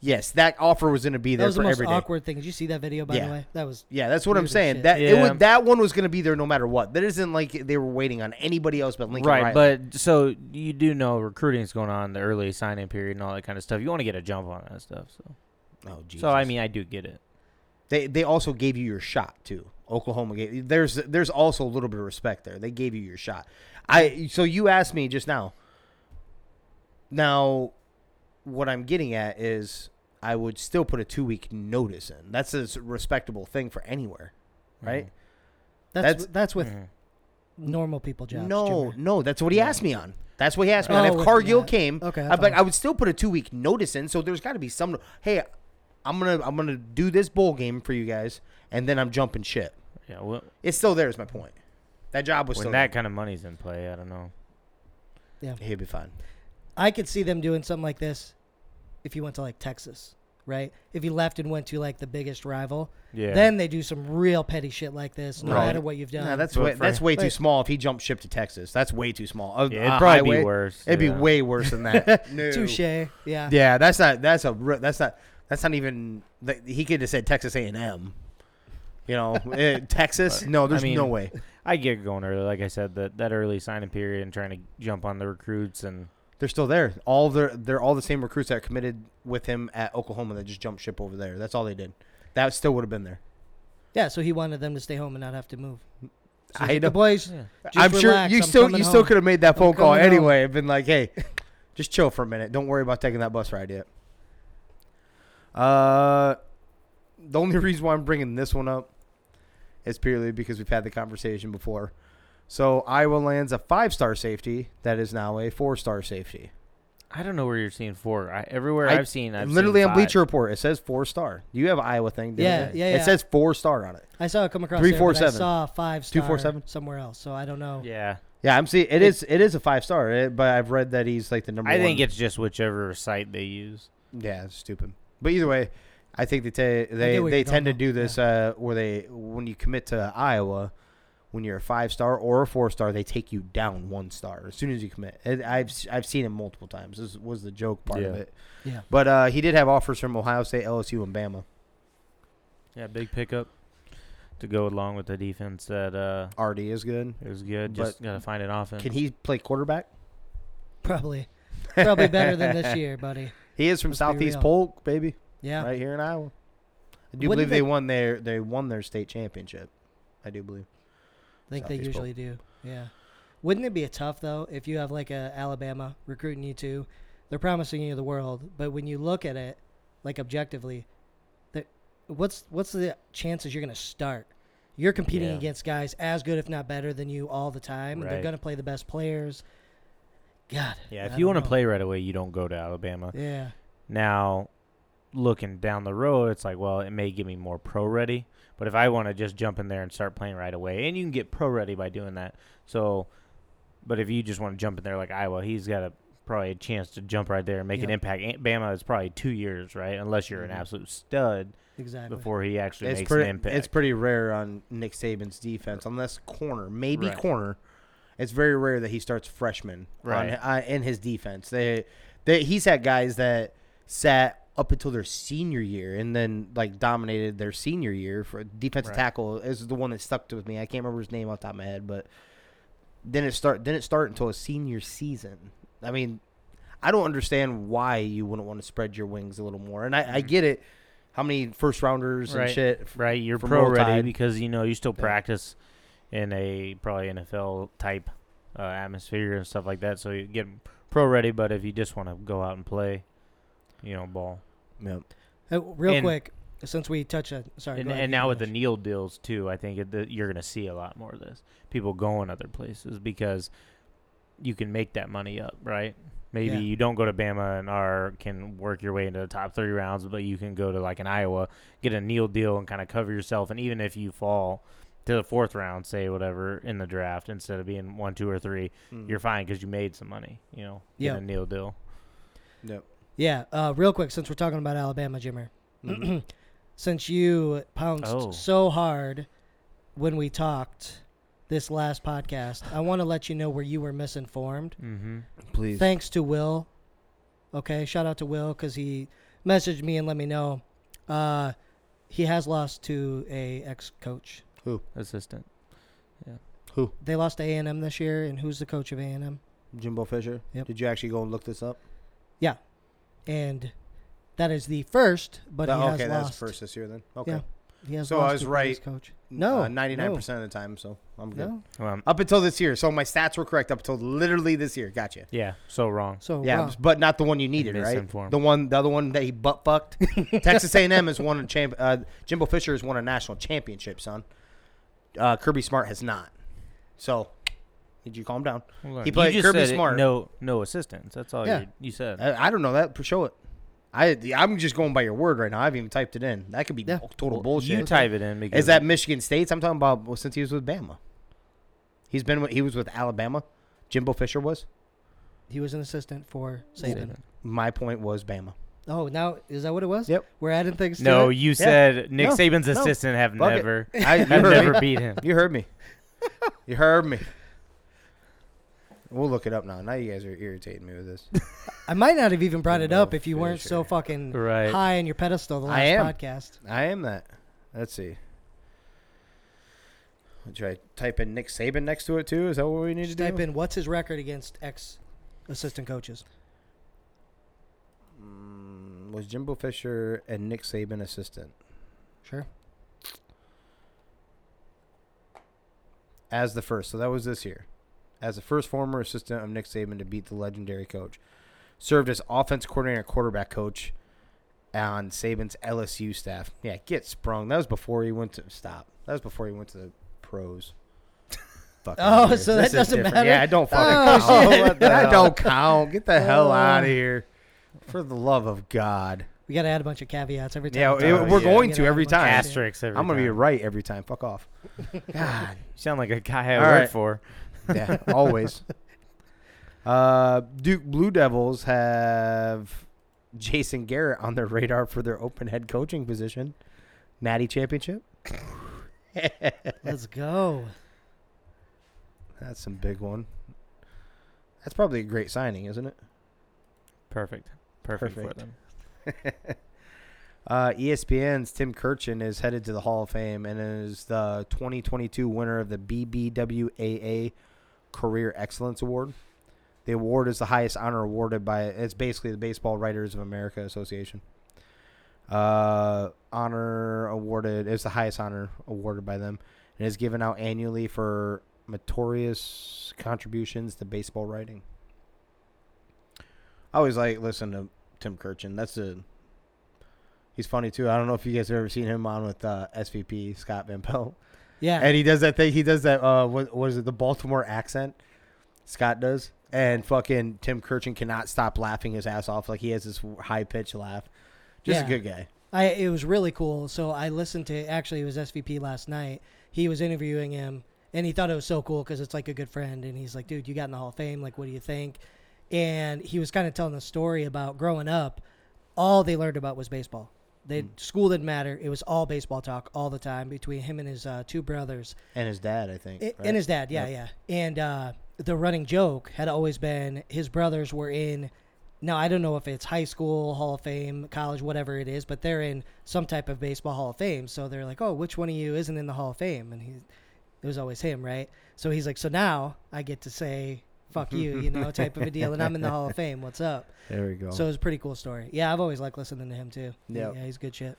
Yes, that offer was going to be there for every day. That was the most awkward thing. Did you see that video, by the way? That was that's what I'm saying. That one was going to be there no matter what. That isn't like they were waiting on anybody else but Lincoln Riley. Right, but so you do know recruiting is going on in the early signing period and all that kind of stuff. You want to get a jump on that stuff. So, Jesus. So, I mean, I do get it. They also gave you your shot, too. Oklahoma gave. There's also a little bit of respect there. They gave you your shot. So you asked me just now. Now, what I'm getting at is, I would still put a 2-week notice in. That's a respectable thing for anywhere, right? That's with normal people jobs. No, that's what he asked me on. That's what he asked me on. If Cargill came, I would still put a 2-week notice in. So there's got to be some. Hey, I'm gonna do this bowl game for you guys, and then I'm jumping ship. Yeah, well, it's still there. Is my point. That job was still there. When that kind of money's in play, I don't know. Yeah, he'd be fine. I could see them doing something like this. If he went to, like, Texas, right? If he left and went to, like, the biggest rival, then they do some real petty shit like this, no matter what you've done. Nah, that's way too small if he jumped ship to Texas. That's way too small. It'd probably be worse. It'd be way worse than that. No. Touche, yeah. Yeah, that's not even – he could have said Texas A&M. You know, Texas? But, no, there's no way. I get going early. Like I said, that early signing period and trying to jump on the recruits and – they're still there. They're all the same recruits that committed with him at Oklahoma that just jumped ship over there. That's all they did. That still would have been there. Yeah, so he wanted them to stay home and not have to move. So the boys, I'm relax. Sure you still could have made that phone call anyway and been like, hey, just chill for a minute. Don't worry about taking that bus ride yet. The only reason why I'm bringing this one up is purely because we've had the conversation before. So, Iowa lands a 5-star safety that is now a 4-star safety. I don't know where you're seeing 4. Everywhere I've seen, on Bleacher Report, it says 4-star. You have an Iowa thing, didn't you? Yeah, It says 4-star on it. I saw it come across 347. I saw 5-star 247 somewhere else, so I don't know. Yeah. Yeah, I'm seeing it is a 5-star, but I've read that he's like the number one. I think it's just whichever site they use. Yeah, it's stupid. But either way, I think they tend to do this where when you commit to Iowa, when you're a 5-star or a 4-star, they take you down 1 star as soon as you commit. I've seen him multiple times. This was the joke part of it. Yeah. But he did have offers from Ohio State, LSU, and Bama. Yeah, big pickup to go along with the defense that RD is good. It was good. Just got to find an offense. Can he play quarterback? Probably better than this year, buddy. He is from Southeast Polk, baby. Yeah. Right here in Iowa. I do believe they won their state championship. I do believe. I think they usually do, yeah. Wouldn't it be tough, though, if you have, like, a Alabama recruiting you to? They're promising you the world, but when you look at it, like, objectively, what's the chances you're going to start? You're competing against guys as good, if not better, than you all the time. Right. They're going to play the best players. God. Yeah, if you want to play right away, you don't go to Alabama. Yeah. Now, looking down the road, it's like, well, it may give me more pro-ready. But if I want to just jump in there and start playing right away, and you can get pro-ready by doing that. So, but if you just want to jump in there like Iowa, he's got probably a chance to jump right there and make an impact. Bama is probably 2 years, right? Unless you're an absolute stud before he actually makes an impact. It's pretty rare on Nick Saban's defense, unless corner, maybe corner. It's very rare that he starts freshman in his defense. He's had guys that sat up until their senior year, and then like dominated their senior year for defensive tackle. Is the one that stuck with me. I can't remember his name off the top of my head, but didn't start until his senior season. I mean, I don't understand why you wouldn't want to spread your wings a little more, and I get it. How many first rounders and shit? Right, you're pro ready because you know you still practice in a probably NFL type atmosphere and stuff like that. So you get pro ready, but if you just want to go out and play, you know, ball. Yep. Real quick, since we touch on, sorry. And now with the Neal deals too, I think you're going to see a lot more of this. People going other places because you can make that money up, right? Maybe you don't go to Bama and can work your way into the top 30 rounds, but you can go to like an Iowa, get a Neal deal and kind of cover yourself. And even if you fall to the fourth round, say whatever, in the draft, instead of being 1, 2, or 3, you're fine because you made some money, you know, get a Neal deal. Yep. Yeah. Real quick, since we're talking about Alabama, Jimmer, since you pounced so hard when we talked this last podcast, I want to let you know where you were misinformed. Mm-hmm. Please. Thanks to Will. Okay, shout out to Will because he messaged me and let me know he has lost to a ex-coach. Who? Assistant. Yeah. Who? They lost to A&M this year, and who's the coach of A&M? Jimbo Fisher. Yep. Did you actually go and look this up? Yeah. And that is the first, but he has lost. Okay, that's the first this year then. Okay. Yeah. So I was right. Coach. No, 99% of the time. So I'm good. No. Up until this year. So my stats were correct up until literally this year. Gotcha. Yeah. So wrong. But not the one you needed, right? The other one that he butt fucked. Texas A&M has won a champ. Jimbo Fisher has won a national championship, son. Kirby Smart has not. So, did you calm down? He played Kirby Smart. No assistance. That's all you said. I don't know that. Show it. I'm just going by your word right now. I haven't even typed it in. That could be total bullshit. You type it in. Is that Michigan State's? I'm talking about since he was with Bama. He was with Alabama. Jimbo Fisher was. He was an assistant for Saban. My point was Bama. Oh, now is that what it was? Yep. We're adding things to it? You said Nick Saban's assistant have never beat him. You heard me. You heard me. We'll look it up now. Now you guys are irritating me with this. I might not have even brought it up if you weren't so fucking high on your pedestal the last podcast. I am that. Let's see. Should I type in Nick Saban next to it too? Is that what we need to do? Type in what's his record against ex-assistant coaches. Was Jimbo Fisher and Nick Saban assistant? Sure. As the first. So that was this year. As the first former assistant of Nick Saban to beat the legendary coach. Served as offense coordinator and quarterback coach on Saban's LSU staff. Yeah, get sprung. That was before he went to the pros. So that doesn't matter? Yeah, I don't fucking count. That don't count. Get the hell out of here. For the love of God. We got to add a bunch of caveats every time. Yeah, we're going to every time. Asterisks every time. I'm going to be right every time. Fuck off. God. You sound like a guy I work for. Yeah, always. Duke Blue Devils have Jason Garrett on their radar for their open head coaching position. Natty Championship. Let's go. That's some big one. That's probably a great signing, isn't it? Perfect for them. ESPN's Tim Kirchin is headed to the Hall of Fame and is the 2022 winner of the BBWAA Career Excellence Award. The award is the highest honor awarded by it's basically the Baseball Writers of America Association. It's the highest honor awarded by them and is given out annually for meritorious contributions to baseball writing. I always listen to Tim Kirchin. He's funny, too. I don't know if you guys have ever seen him on with SVP, Scott Van Pelt. Yeah. And he does that thing. He does that, what is it, the Baltimore accent Scott does. And fucking Tim Kirchin cannot stop laughing his ass off. Like, he has this high-pitched laugh. Just a good guy. It was really cool. So I listened to, actually, it was SVP last night. He was interviewing him, and he thought it was so cool because it's like a good friend. And he's like, dude, you got in the Hall of Fame. Like, what do you think? And he was kind of telling the story about growing up, all they learned about was baseball. School didn't matter. It was all baseball talk all the time between him and his two brothers. And his dad, I think. Right? And his dad, yeah. And the running joke had always been his brothers were in Now, I don't know if it's high school, Hall of Fame, college, whatever it is, but they're in some type of baseball Hall of Fame. So they're like, oh, which one of you isn't in the Hall of Fame? And it was always him, right? So he's like, so now I get to say, fuck you, you know, type of a deal. And I'm in the Hall of Fame. What's up? There we go. So it was a pretty cool story. Yeah, I've always liked listening to him, too. Yep. Yeah, he's good shit.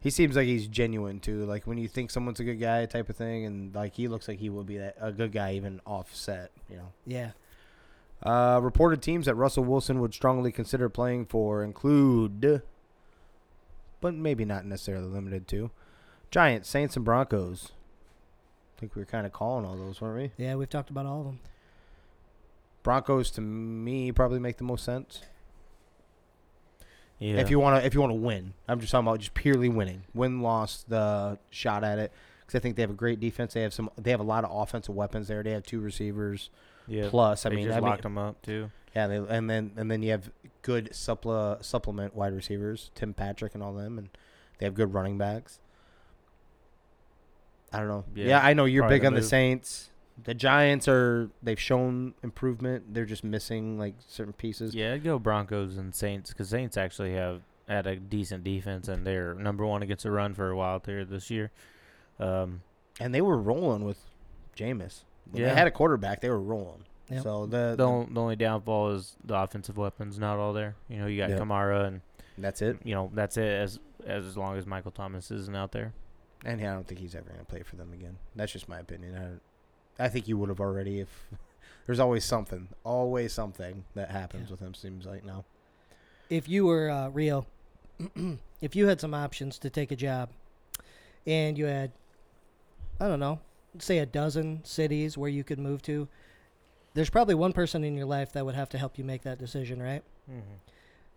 He seems like he's genuine, too. Like, when you think someone's a good guy type of thing, and, like, he looks like he will be a good guy even offset, you know? Yeah. Reported teams that Russell Wilson would strongly consider playing for include, but maybe not necessarily limited to, Giants, Saints, and Broncos. I think we were kind of calling all those, weren't we? Yeah, we've talked about all of them. Broncos, to me, probably make the most sense. Yeah. If you want to win, I'm just talking about just purely winning, win-loss, the shot at it. Because I think they have a great defense. They have a lot of offensive weapons there. They have two receivers. Yeah. Plus, they locked them up too. Yeah, and then you have good supplement wide receivers, Tim Patrick and all them, and they have good running backs. I don't know. Yeah, I know you're big on the Saints. The Giants they've shown improvement. They're just missing, like, certain pieces. Yeah, I'd go Broncos and Saints, because Saints actually had a decent defense, and they're number one against the run for a while there this year. And they were rolling with Jameis. When they had a quarterback, they were rolling. Yep. So the only downfall is the offensive weapons not all there. You know, you got Kamara, and that's it. You know, that's it as long as Michael Thomas isn't out there. And I don't think he's ever going to play for them again. That's just my opinion. I think you would have already if there's always something that happens with him, seems like now. If you were Rio, if you had some options to take a job and you had, I don't know, say a dozen cities where you could move to, there's probably one person in your life that would have to help you make that decision, right? Mm-hmm.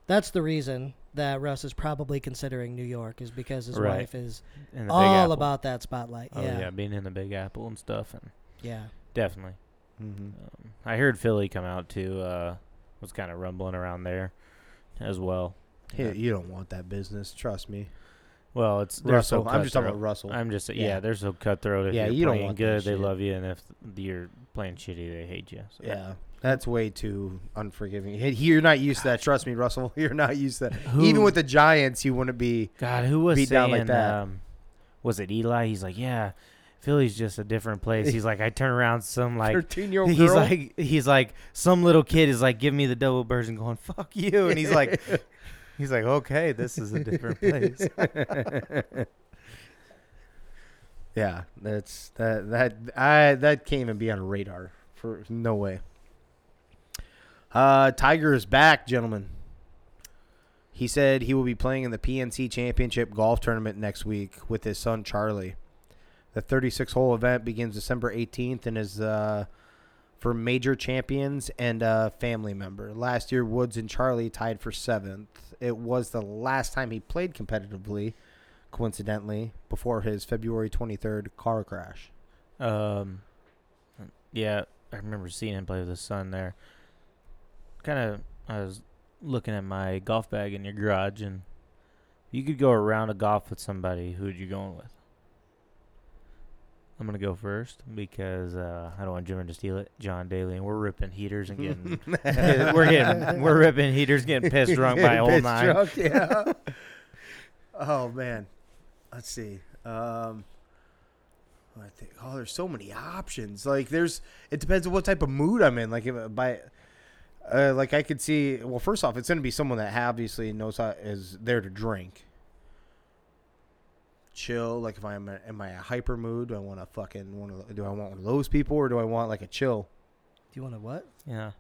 That's the reason that Russ is probably considering New York, is because his wife is all about that spotlight. Oh, yeah, being in the Big Apple and stuff. And yeah, definitely. Mm-hmm. I heard Philly come out too. Was kind of rumbling around there as well. Hey, you don't want that business, trust me. Well, it's Russell. So I'm just talking about Russell. They're so cutthroat. If you're playing good, they love you, and if you're playing shitty, they hate you. So. Yeah, that's way too unforgiving. You're not used to that. Trust me, Russell. You're not used to that. Even with the Giants, you wouldn't be. God, who was beat saying, down like that? Was it Eli? He's like, yeah. Philly's just a different place. He's like, I turn around, some like 13-year-old girl. He's like, some little kid is like, give me the double birds, and going, fuck you. And he's like, okay, this is a different place. Yeah, that's that can't even be on a radar for no way. Tiger is back, gentlemen. He said he will be playing in the PNC Championship golf tournament next week with his son Charlie. The 36-hole event begins December 18th and is for major champions and a family member. Last year, Woods and Charlie tied for 7th. It was the last time he played competitively, coincidentally, before his February 23rd car crash. Yeah, I remember seeing him play with his son there. I was looking at my golf bag in your garage, and if you could go around a golf with somebody, who would you going with? I'm going to go first because I don't want Jimmy to steal it. John Daly, and we're ripping heaters and getting – we're ripping heaters, getting pissed drunk by old nine. Drunk, yeah. Oh, man. Let's see. There's so many options. Like, it depends on what type of mood I'm in. Like, I could see – well, first off, it's going to be someone that obviously knows how is there to drink. Chill, like if I'm in my hyper mood, do I want to fucking do I want one of those people, or do I want like a chill? Do you want a what? Yeah,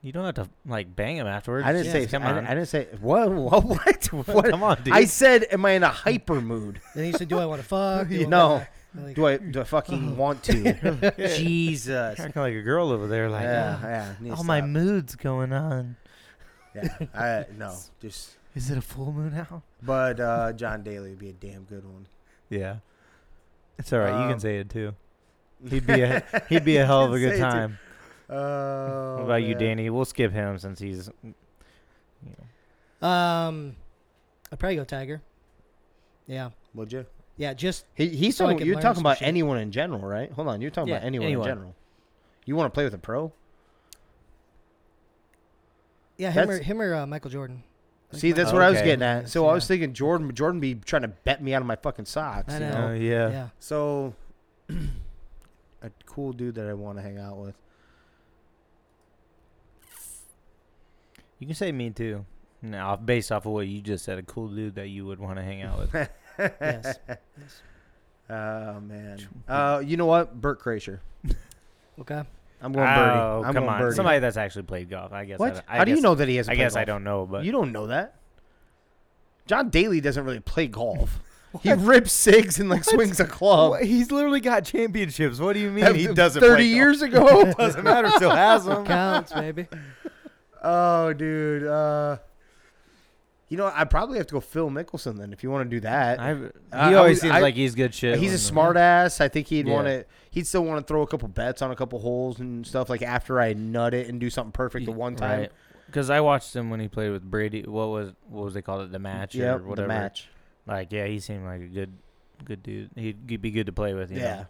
you don't have to like bang him afterwards. I didn't say. I didn't say what. What? Come on, dude. I said, am I in a hyper mood? Then he said, do I want to fuck? No. Like, do I fucking want to? Jesus, you're acting like a girl over there. Like, all my moods going on. Yeah, is it a full moon out? But John Daly would be a damn good one. Yeah. It's all right. You can say it, too. He'd be a hell of a good time. What about you, Danny? We'll skip him since he's, you know. I'd probably go Tiger. Yeah. Would you? Yeah, just. You're talking about anyone in general, right? Hold on. You're talking about anyone in general. You want to play with a pro? Yeah, him or Michael Jordan. See, that's what I was getting at. So I was thinking Jordan be trying to bet me out of my fucking socks. I know. You know? Yeah. So a cool dude that I want to hang out with. You can say me too. No, based off of what you just said, a cool dude that you would want to hang out with. Yes. Oh, man. You know what? Bert Kreischer. Okay. I'm going birdie. Oh, I'm come going on. Birdie. Somebody that's actually played golf. I guess. What? How do you know that he hasn't played golf? I don't know. But you don't know that. John Daly doesn't really play golf. He rips cigs and swings a club. What? He's literally got championships. What do you mean he doesn't 30 play years golf? Ago? It doesn't matter. Still has them. Counts, maybe. Oh, dude. You know, I probably have to go Phil Mickelson then if you want to do that. He always seems like he's good shit. He's a smart ass. I think he'd still want to throw a couple bets on a couple holes and stuff like after I nut it and do something perfect the one time. Because I watched him when he played with Brady. What was they called it? The match or whatever. The match. He seemed like a good dude. He'd be good to play with. You know? A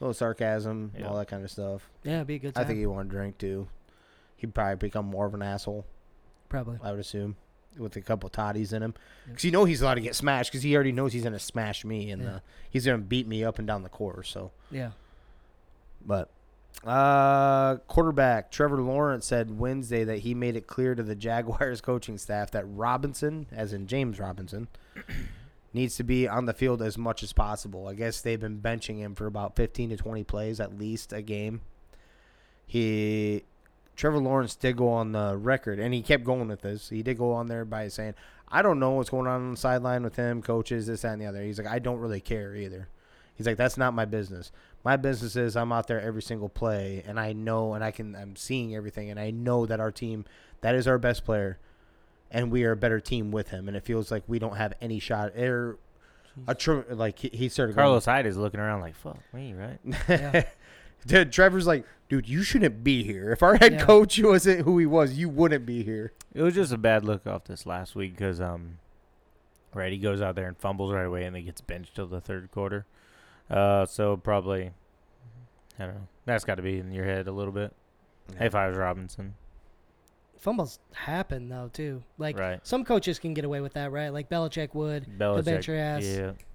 little sarcasm, all that kind of stuff. Yeah, it'd be a good time. I think he'd want to drink too. He'd probably become more of an asshole. Probably. I would assume. With a couple toddies in him. Because you know he's allowed to get smashed because he already knows he's going to smash me and he's going to beat me up and down the course. So. Yeah. But quarterback Trevor Lawrence said Wednesday that he made it clear to the Jaguars coaching staff that Robinson, as in James Robinson, needs to be on the field as much as possible. I guess they've been benching him for about 15 to 20 plays at least a game. Trevor Lawrence did go on the record, and he kept going with this. He did go on there by saying, I don't know what's going on the sideline with him, coaches, this, that, and the other. He's like, I don't really care either. He's like, that's not my business. My business is I'm out there every single play, and I know, and I'm seeing everything, and I know that our team, that is our best player, and we are a better team with him, and it feels like we don't have any shot or he started going. Carlos Hyde is looking around like, fuck me, right? Yeah. Dude, Trevor's like, dude, you shouldn't be here. If our head coach wasn't who he was, you wouldn't be here. It was just a bad look off this last week because, he goes out there and fumbles right away and he gets benched till the third quarter. So probably, I don't know. That's got to be in your head a little bit. Yeah. If I was Robinson. Fumbles happen, though, too. Some coaches can get away with that, right? Like Belichick would. He'll bench your ass.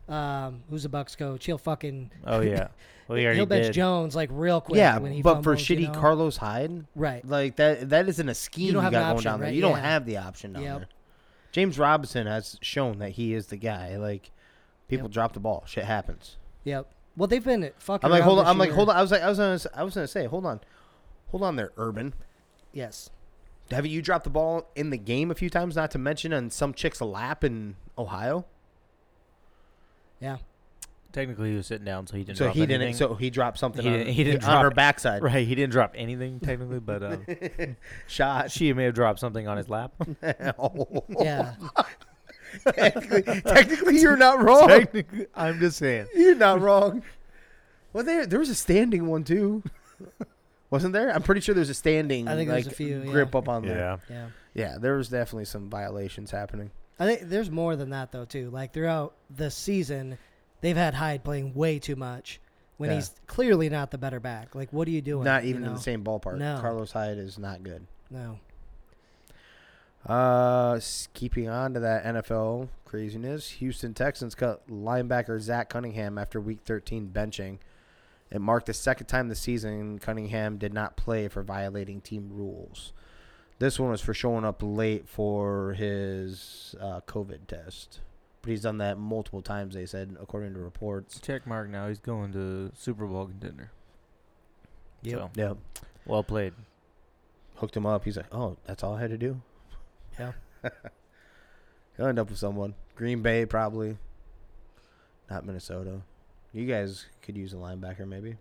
Yeah. Who's a Bucks coach? He'll fucking. Oh yeah, well, he'll bench Jones real quick. Yeah, when he fumbles, for shitty Carlos Hyde, right? That isn't a scheme you got going down there. You don't have the option down there. James Robinson has shown that he is the guy. People drop the ball, shit happens. Yep. Well, they've been fucking. I'm like, hold on. I was gonna say, hold on there, Urban. Yes. Haven't you dropped the ball in the game a few times? Not to mention on some chick's lap in Ohio. Yeah, technically he was sitting down, so he didn't. So he dropped something. He didn't drop her backside. Right, he didn't drop anything technically, but shot. She may have dropped something on his lap. Oh. Yeah. Technically, you're not wrong. Technically, I'm just saying you're not wrong. Well, there was a standing one too, wasn't there? I'm pretty sure there's a standing. I think there's a few grip up on there. Yeah. There was definitely some violations happening. I think there's more than that, though, too. Throughout the season, they've had Hyde playing way too much when he's clearly not the better back. What are you doing? Not even in the same ballpark. No. Carlos Hyde is not good. No. Keeping on to that NFL craziness, Houston Texans cut linebacker Zach Cunningham after Week 13 benching. It marked the second time this season Cunningham did not play for violating team rules. This one was for showing up late for his COVID test. But he's done that multiple times, they said, according to reports. Check mark now. He's going to Super Bowl contender. Yep. So, yep. Well played. Hooked him up. He's like, oh, that's all I had to do? Yeah. He'll end up with someone. Green Bay, probably. Not Minnesota. You guys could use a linebacker, maybe.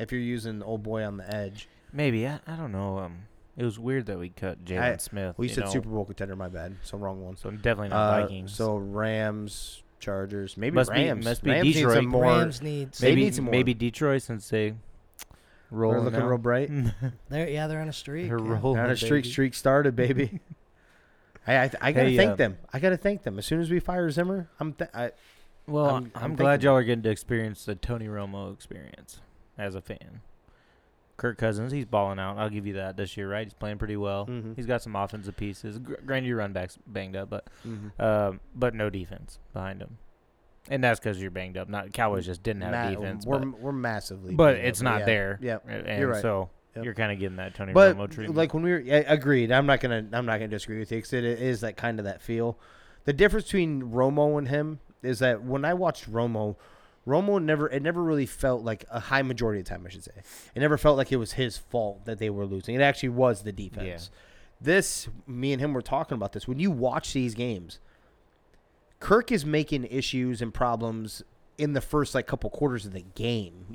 If you're using old boy on the edge. Maybe. I don't know. It was weird that we cut Jalen Smith. We said Super Bowl contender, my bad. So wrong one. So definitely not Vikings. So Rams, Chargers. Maybe Rams. Must be Rams Detroit. Maybe Detroit since they roll. They're looking real bright. They're on a streak. Streak started, baby. I got to thank them. As soon as we fire Zimmer, I'm glad y'all are getting to experience the Tony Romo experience as a fan. Kirk Cousins, he's balling out. I'll give you that this year, right? He's playing pretty well. Mm-hmm. He's got some offensive pieces. Granted, your run back's banged up, but no defense behind him. And that's because you're banged up. Not Cowboys just didn't have defense. We're massively, but it's up, not there. Yeah, and you're right. So you're kind of getting that Tony Romo treatment. Like when we were agreed, I'm not gonna disagree with you because it is that kind of that feel. The difference between Romo and him is that when I watched Romo never really felt like a high majority of the time. I should say it never felt like it was his fault that they were losing. It actually was the defense. Yeah. This, me and him were talking about this. When you watch these games, Kirk is making issues and problems in the first couple quarters of the game.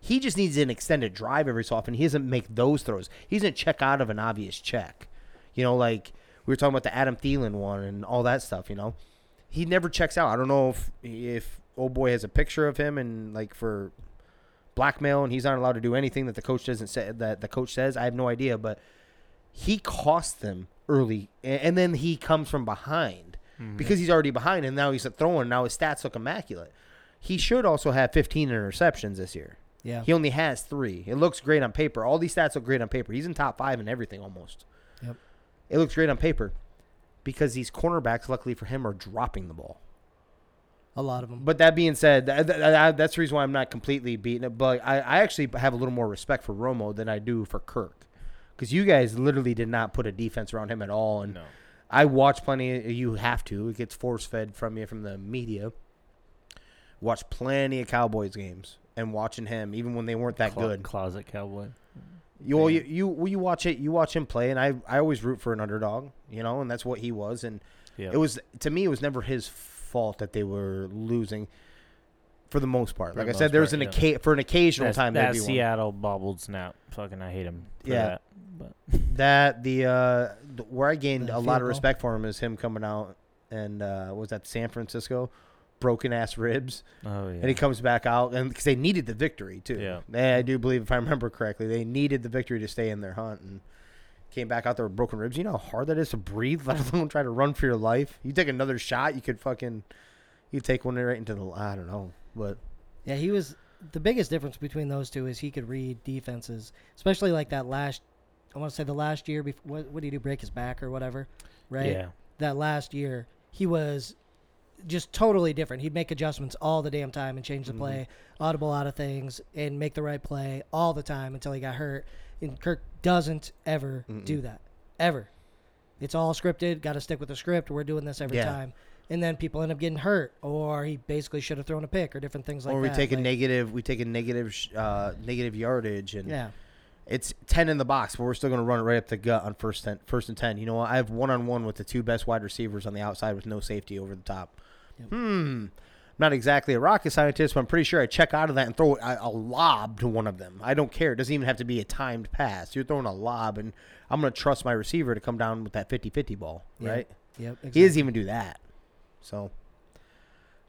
He just needs an extended drive every so often. He doesn't make those throws. He doesn't check out of an obvious check. We were talking about the Adam Thielen one and all that stuff. He never checks out. I don't know if old boy has a picture of him and for blackmail, and he's not allowed to do anything that the coach doesn't say that the coach says. I have no idea, but he cost them early, and then he comes from behind. Because he's already behind, and now he's throwing. Now his stats look immaculate. He should also have 15 interceptions this year. Yeah, he only has 3. It looks great on paper. All these stats look great on paper. He's in top 5 in everything almost. Yep, it looks great on paper because these cornerbacks, luckily for him, are dropping the ball. A lot of them. But that being said, that's the reason why I'm not completely beating it. But I actually have a little more respect for Romo than I do for Kirk, because you guys literally did not put a defense around him at all. And no. I watch plenty. You have to. It gets force-fed from you from the media. Watch plenty of Cowboys games, and watching him, even when they weren't that good. Closet Cowboy. You watch it. You watch him play, and I always root for an underdog, and that's what he was. And it was, to me, it was never his fault that they were losing, for the most part. Like I said, there was an occasional time that Seattle bobbled snap. Fucking, I hate him. For that. But where I gained a lot of respect for him is him coming out and was that San Francisco, broken ass ribs. Oh yeah. And he comes back out, and because they needed the victory too. Yeah. And I do believe, if I remember correctly, they needed the victory to stay in their hunt, and came back out there with broken ribs. You know how hard that is to breathe, let alone try to run for your life. You take another shot, you take one right into the, I don't know, but yeah, he was. The biggest difference between those two is he could read defenses, especially that last. I want to say the last year before. What did he do? Break his back or whatever, right? Yeah. That last year, he was just totally different. He'd make adjustments all the damn time and change the play, audible out of things, and make the right play all the time until he got hurt. And Kirk doesn't ever do that, ever. It's all scripted. Got to stick with the script. We're doing this every time. And then people end up getting hurt, or he basically should have thrown a pick, or different things like that. Or we take negative yardage, and it's 10 in the box, but we're still going to run it right up the gut on first and 10. You know what? I have 1-on-1 with the 2 best wide receivers on the outside with no safety over the top. Yep. I'm not exactly a rocket scientist, but I'm pretty sure I check out of that and throw a lob to one of them. I don't care. It doesn't even have to be a timed pass. You're throwing a lob, and I'm going to trust my receiver to come down with that 50-50 ball, right? Yep, exactly. He doesn't even do that. So,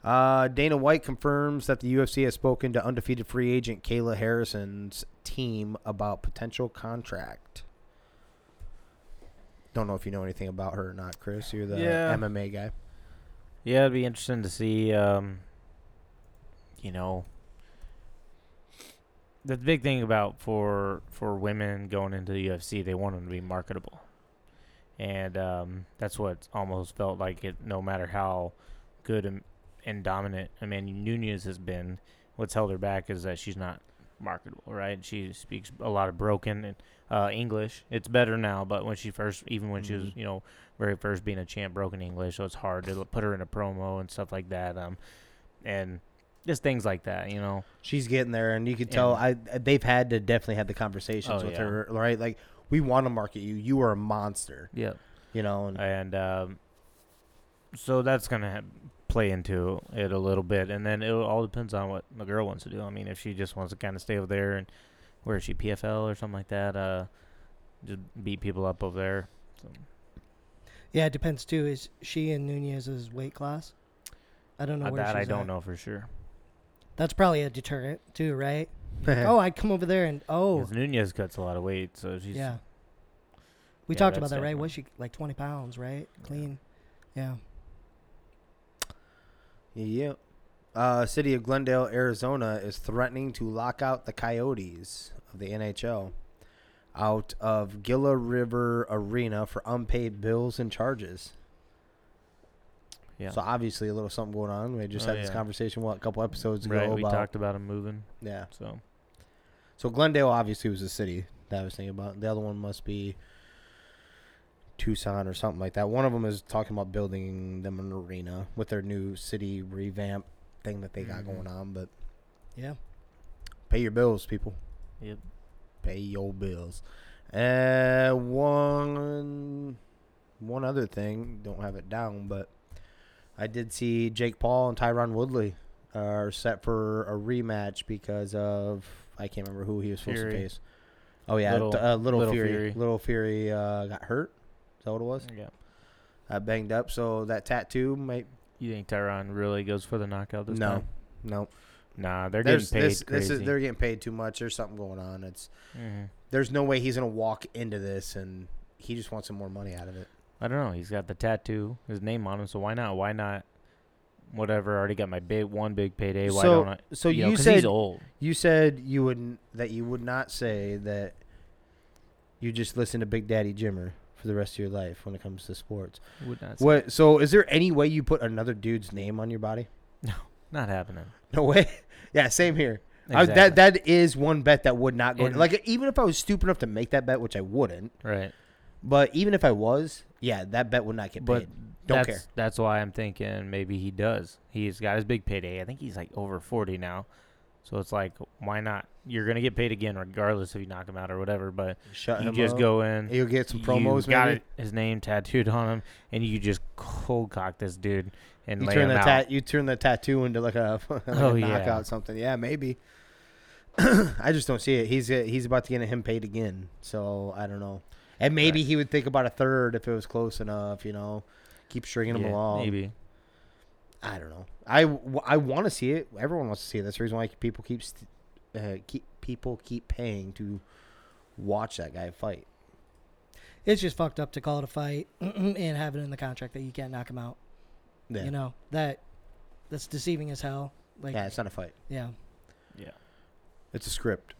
Dana White confirms that the UFC has spoken to undefeated free agent Kayla Harrison's team about potential contract. Don't know if you know anything about her or not, Chris. You're the MMA guy. Yeah, it'd be interesting to see, the big thing about for women going into the UFC, they want them to be marketable. And that's what almost felt like it, no matter how good and dominant Amanda Nunes has been. What's held her back is that she's not marketable, right? She speaks a lot of broken English. It's better now, but when she first, even when she was, very first being a champ, broken English, so it's hard to put her in a promo and stuff like that. And just things like that, She's getting there, and you can tell they've had to definitely have the conversations with her, right? We want to market you. You are a monster. Yeah. So that's going to play into it a little bit. And then it all depends on what the girl wants to do. I mean, if she just wants to kind of stay over there and where is she, PFL or something like that, just beat people up over there. So. Yeah, it depends, too. Is she in Nunez's weight class? I don't know where she's at. I don't know for sure. That's probably a deterrent, too, right? I'd come over there and Nunez cuts a lot of weight, so she's We talked about that, right? Was she 20 pounds, right? Clean. Yeah. City of Glendale, Arizona is threatening to lock out the Coyotes of the NHL out of Gila River Arena for unpaid bills and charges. Yeah. So obviously a little something going on. We just had this conversation a couple episodes ago. Right, we talked about them moving. Yeah. So Glendale obviously was the city that I was thinking about. The other one must be Tucson or something like that. One of them is talking about building them an arena with their new city revamp thing that they got going on. But, yeah, pay your bills, people. Yep. Pay your bills. One other thing, don't have it down, but I did see Jake Paul and Tyron Woodley are set for a rematch because of, I can't remember who he was supposed to face. Oh, yeah, Little Fury. Little Fury got hurt. Is that what it was? Yeah. Banged up, so that tattoo might. You think Tyron really goes for the knockout this time? No. Nah, they're getting paid too much. There's something going on. There's no way he's going to walk into this, and he just wants some more money out of it. I don't know. He's got the tattoo, his name on him, so why not? Whatever, I already got my big payday. Why don't I? So you said he's old. You said you would not say that you just listen to Big Daddy Jimmer for the rest of your life when it comes to sports. Would not say that. So is there any way you put another dude's name on your body? No, not happening. No way. Yeah, same here. Exactly. That is one bet that would not go. Even if I was stupid enough to make that bet, which I wouldn't. Right. But even if I was, that bet would not get paid. Don't care. That's why I'm thinking maybe he does. He's got his big payday. I think he's like over 40 now. So it's like, why not? You're going to get paid again regardless if you knock him out or whatever. But you just go in. You'll get some promos. His name tattooed on him. And you just cold cock this dude and lay him out. You turn the tattoo into like a, knockout something. Yeah, maybe. I just don't see it. He's about to get him paid again. So I don't know. And maybe he would think about a third if it was close enough, Keep stringing them along. Maybe. I don't know. I want to see it. Everyone wants to see it. That's the reason why people keep paying to watch that guy fight. It's just fucked up to call it a fight and have it in the contract that you can't knock him out. Yeah. That's deceiving as hell. It's not a fight. Yeah. Yeah. It's a script.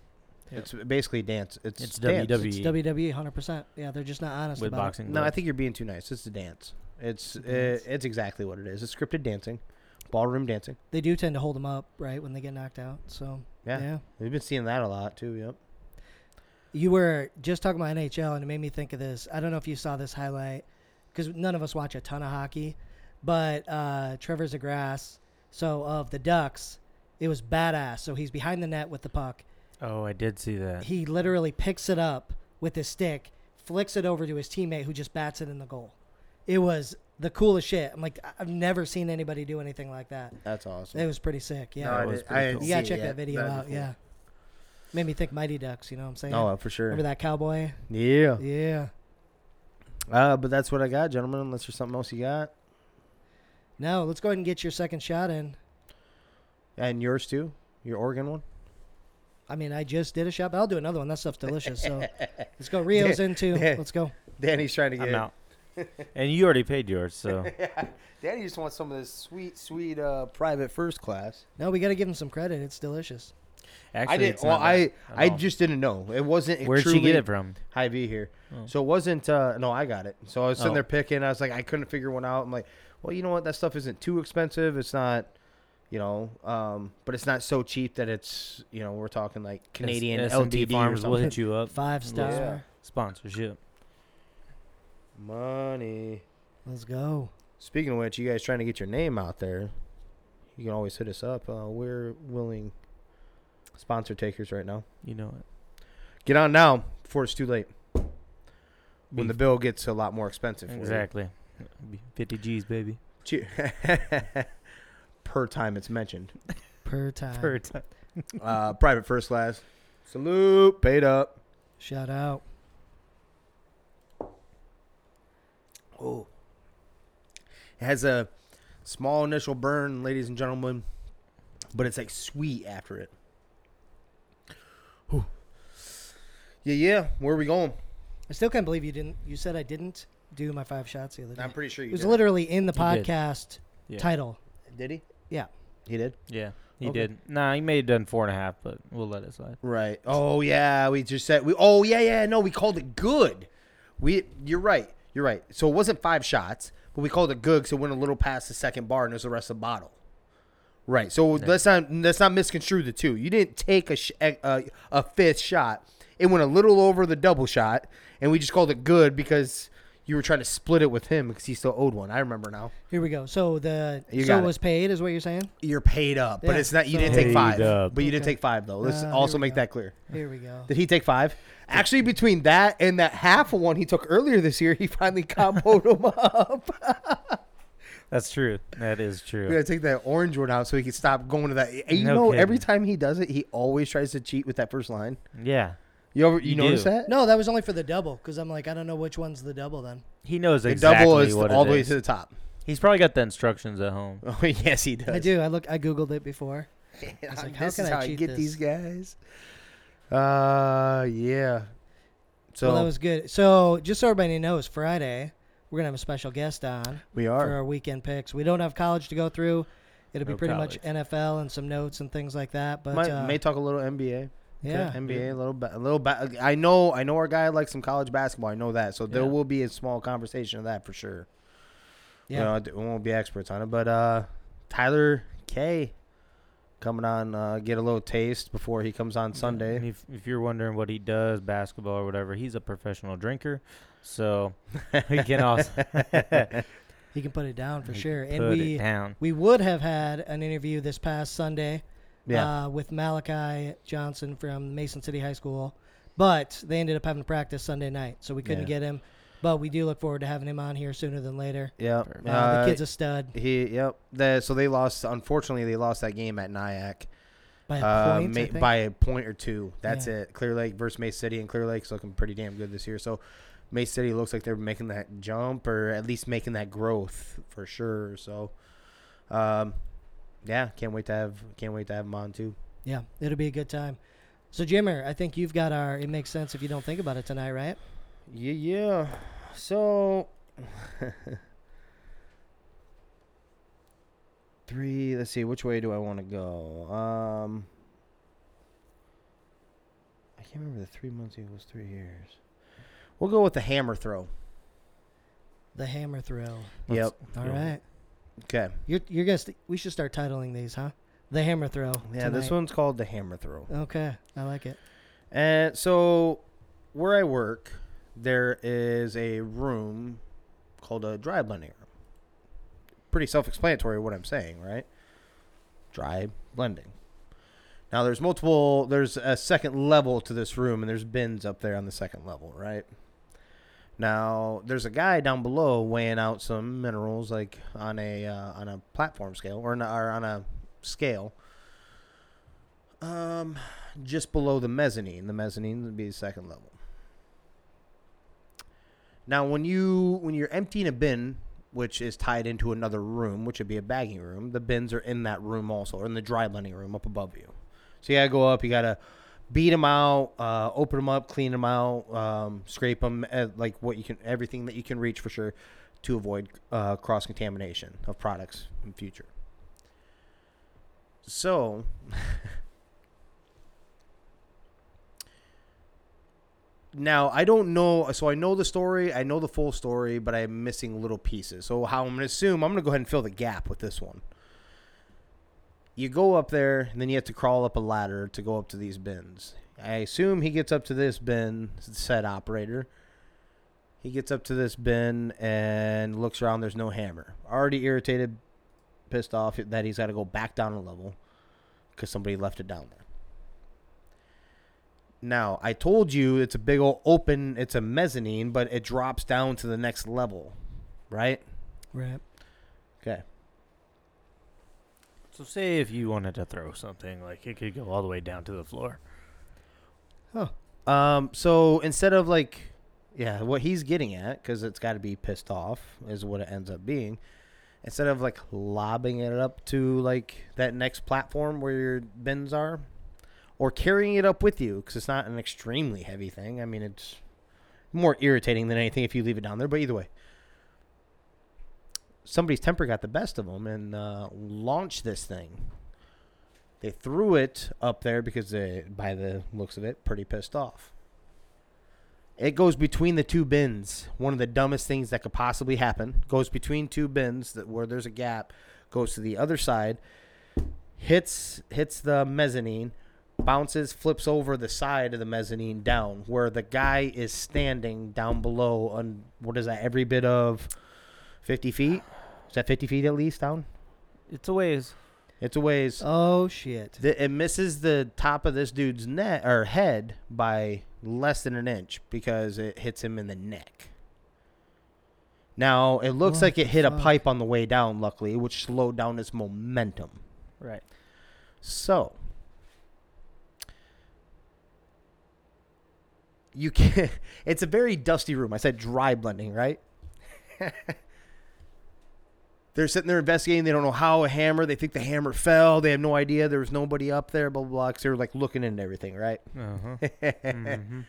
Yep. It's basically dance. It's dance. WWE. It's WWE 100%. Yeah, they're just not honest about boxing. No, I think you're being too nice. It's a dance. It's exactly what it is. It's scripted dancing, ballroom dancing. They do tend to hold them up, right, when they get knocked out. So yeah. We've been seeing that a lot too. Yep. You were just talking about NHL, and it made me think of this. I don't know if you saw this highlight because none of us watch a ton of hockey, but Trevor Zegras, of the Ducks, it was badass. So he's behind the net with the puck. Oh, I did see that. He literally picks it up with his stick, flicks it over to his teammate who just bats it in the goal. It was the coolest shit. I'm like, I've never seen anybody do anything like that. That's awesome. It was pretty sick. Yeah, no, it was pretty cool. You gotta check that video out. Cool. Yeah, made me think Mighty Ducks. You know what I'm saying? Oh, for sure. Remember that cowboy? Yeah. Yeah. But that's what I got, gentlemen. Unless there's something else you got. No, let's go ahead and get your second shot in. And yours too. Your Oregon one. I mean, I just did a shot, but I'll do another one. That stuff's delicious. So let's go. Rio's in too. Let's go. Danny's trying to get out. And you already paid yours, so. Yeah. Danny just wants some of this sweet, sweet private first class. No, we got to give him some credit. It's delicious. Actually, I just didn't know. It wasn't. Where'd she get it from? Hy-Vee here. Oh. So it wasn't. No, I got it. So I was sitting there picking. I was like, I couldn't figure one out. I'm like, well, you know what? That stuff isn't too expensive. It's not, but it's not so cheap that it's, we're talking like Canadian LTD Farms or something. Will hit you up. 5-star sponsorship. Money. Let's go. Speaking of which, you guys trying to get your name out there, you can always hit us up. We're willing sponsor takers right now. You know it. Get on now before it's too late. When the bill gets a lot more expensive. Exactly. 50 G's, baby. Per time it's mentioned. Per time. Private first class. Salute. Paid up. Shout out. Oh, it has a small initial burn, ladies and gentlemen, but it's like sweet after it. Whew. Yeah. Where are we going? I still can't believe you didn't. You said I didn't do my 5 shots the other day. I'm pretty sure you did. It was literally in the podcast title. Did he? Yeah. He did? Yeah, he did. Nah, he may have done 4.5, but we'll let it slide. Right. Oh, yeah, we just said – no, we called it good. You're right. So it wasn't 5 shots, but we called it good because it went a little past the second bar, and there's the rest of the bottle. Right. So let's not misconstrue the two. You didn't take a fifth shot. It went a little over the double shot, and we just called it good because you were trying to split it with him because he still owed one. I remember now. Here we go. So it was paid is what you're saying? You're paid up, but it's not. You didn't take 5. Up. But you didn't take 5, though. Let's also make that clear. Here we go. Did he take 5? Actually, between that and that half of one he took earlier this year, he finally comboed him up. That's true. That is true. We got to take that orange one out so he can stop going to that. You know, every time he does it, he always tries to cheat with that first line. Yeah. You notice that? No, that was only for the double because I'm like, I don't know which one's the double then. He knows exactly what it is. The double is all the way to the top. He's probably got the instructions at home. Oh, yes, he does. I do. I Googled it before. I was like, how can I get these guys? Yeah. So that was good. So just so everybody knows, Friday, we're going to have a special guest on. We are. For our weekend picks. We don't have college to go through. It'll be pretty much NFL and some notes and things like that. But may talk a little NBA. Yeah, NBA a little bit. I know our guy likes some college basketball. I know that, so there will be a small conversation of that for sure. Yeah, you know, we won't be experts on it, but Tyler K coming on, get a little taste before he comes on Sunday. If you're wondering what he does, basketball or whatever, he's a professional drinker, so we can also he can put it down for sure. And we would have had an interview this past Sunday. Yeah. With Malachi Johnson from Mason City High School. But they ended up having practice Sunday night, so we couldn't get him. But we do look forward to having him on here sooner than later. Yeah. The kid's a stud. They lost. Unfortunately, they lost that game at NIAC. By a point, I think. By a point or two. That's it. Clear Lake versus Mason City, and Clear Lake's looking pretty damn good this year. So Mason City looks like they're making that jump or at least making that growth for sure. So, yeah, can't wait to have him on too. Yeah, it'll be a good time. So, Jimmer, I think you've got our. It makes sense if you don't think about it tonight, right? Yeah. So, 3. Let's see. Which way do I want to go? I can't remember the 3 months equals 3 years. We'll go with the hammer throw. The hammer throw. Yep. All right. Okay. You're gonna we should start titling these, huh? The hammer throw. Yeah, tonight. This one's called the hammer throw. Okay, I like it. And so, where I work, there is a room called a dry blending room. Pretty self-explanatory what I'm saying, right? Dry blending. Now, there's a second level to this room, and there's bins up there on the second level, right? Now, there's a guy down below weighing out some minerals, like on a platform scale or on a scale, just below the mezzanine. The mezzanine would be the second level. Now, when you're emptying a bin, which is tied into another room, which would be a bagging room, the bins are in that room also, or in the dry blending room up above you. So you gotta go up. You gotta beat them out, open them up, clean them out, scrape them, like everything that you can reach for sure to avoid cross-contamination of products in the future. So, now I don't know, so I know the story, I know the full story, but I'm missing little pieces. So how I'm going to assume, I'm going to go ahead and fill the gap with this one. You go up there, and then you have to crawl up a ladder to go up to these bins. I assume he gets up to this bin, said operator. He gets up to this bin and looks around. There's no hammer. Already irritated, pissed off that he's got to go back down a level because somebody left it down there. Now, I told you it's a big old open, it's a mezzanine, but it drops down to the next level, right? Right. Okay. So say if you wanted to throw something, like it could go all the way down to the floor. Huh. So instead of what he's getting at, because it's got to be pissed off is what it ends up being. Instead of lobbing it up to that next platform where your bins are, or carrying it up with you, because it's not an extremely heavy thing. I mean, it's more irritating than anything if you leave it down there, but either way. somebody's temper got the best of them and launched this thing. They threw it up there because they, by the looks of it, pretty pissed off. It goes between the two bins. One of the dumbest things that could possibly happen. Goes between two bins that where there's a gap. Goes to the other side. Hits the mezzanine. Bounces, flips over the side of the mezzanine down. Where the guy is standing down below on, what is that, every bit of 50 feet? Is that 50 feet at least down? It's a ways. It's a ways. Oh, shit. It misses the top of this dude's net or head by less than an inch because it hits him in the neck. Now, it looks like it hit a pipe on the way down, luckily, which slowed down its momentum. Right. So, you can't. It's a very dusty room. I said dry blending, right? They're sitting there investigating. They don't know how a hammer. They think the hammer fell. They have no idea. There was nobody up there, blah, blah, blah. Because they were, like, looking into everything, right? Uh-huh. Mm-hmm.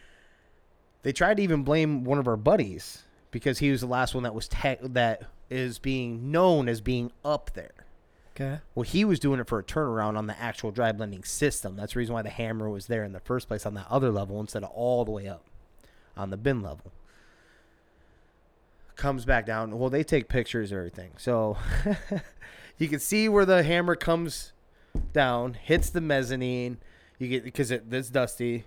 They tried to even blame one of our buddies because he was the last one that was that is being known as being up there. Okay. Well, he was doing it for a turnaround on the actual dry blending system. That's the reason why the hammer was there in the first place on that other level instead of all the way up on the bin level. Comes back down. Well, they take pictures of everything. So you can see where the hammer comes down, hits the mezzanine. You get because it's dusty.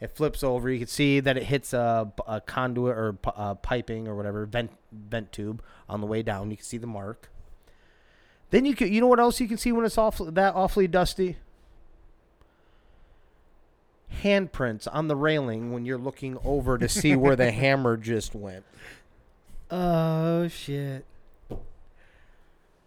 It flips over. You can see that it hits a conduit or piping or whatever vent tube on the way down. You can see the mark. Then you know what else you can see when it's awfully dusty? Handprints on the railing when you're looking over to see where the hammer just went. Oh, shit.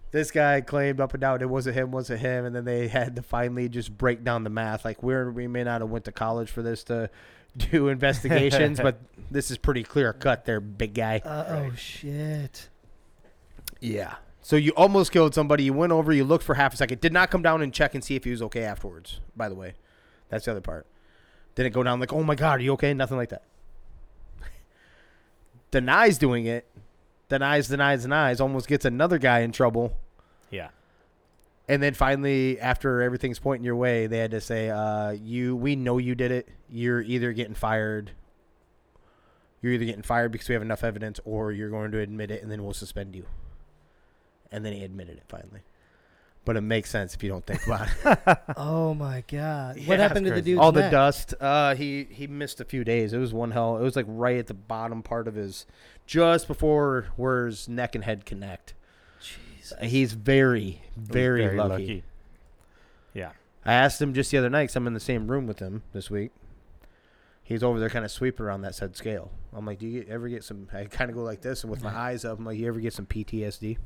This guy claimed up and down it wasn't him. And then they had to finally just break down the math. Like, we may not have went to college for this to do investigations, but this is pretty clear cut there, big guy. Oh, shit. Yeah. So you almost killed somebody. You went over. You looked for half a second. Did not come down and check and see if he was okay afterwards, by the way. That's the other part. Didn't go down like, oh, my God, are you okay? Nothing like that. Denies doing it, denies, almost gets another guy in trouble. Yeah. And then finally, after everything's pointing your way, they had to say, we know you did it. You're either getting fired because we have enough evidence or you're going to admit it and then we'll suspend you. And then he admitted it finally. But it makes sense if you don't think about it. Oh, my God. What happened to the dude's all neck? The dust. He missed a few days. It was one hell. It was like right at the bottom part of his, just before where his neck and head connect. Jeez. He's very, very, very lucky. Yeah. I asked him just the other night because I'm in the same room with him this week. He's over there kind of sweeping around that said scale. I'm like, do you ever get some – I kind of go like this and with my eyes up, I'm like, you ever get some PTSD?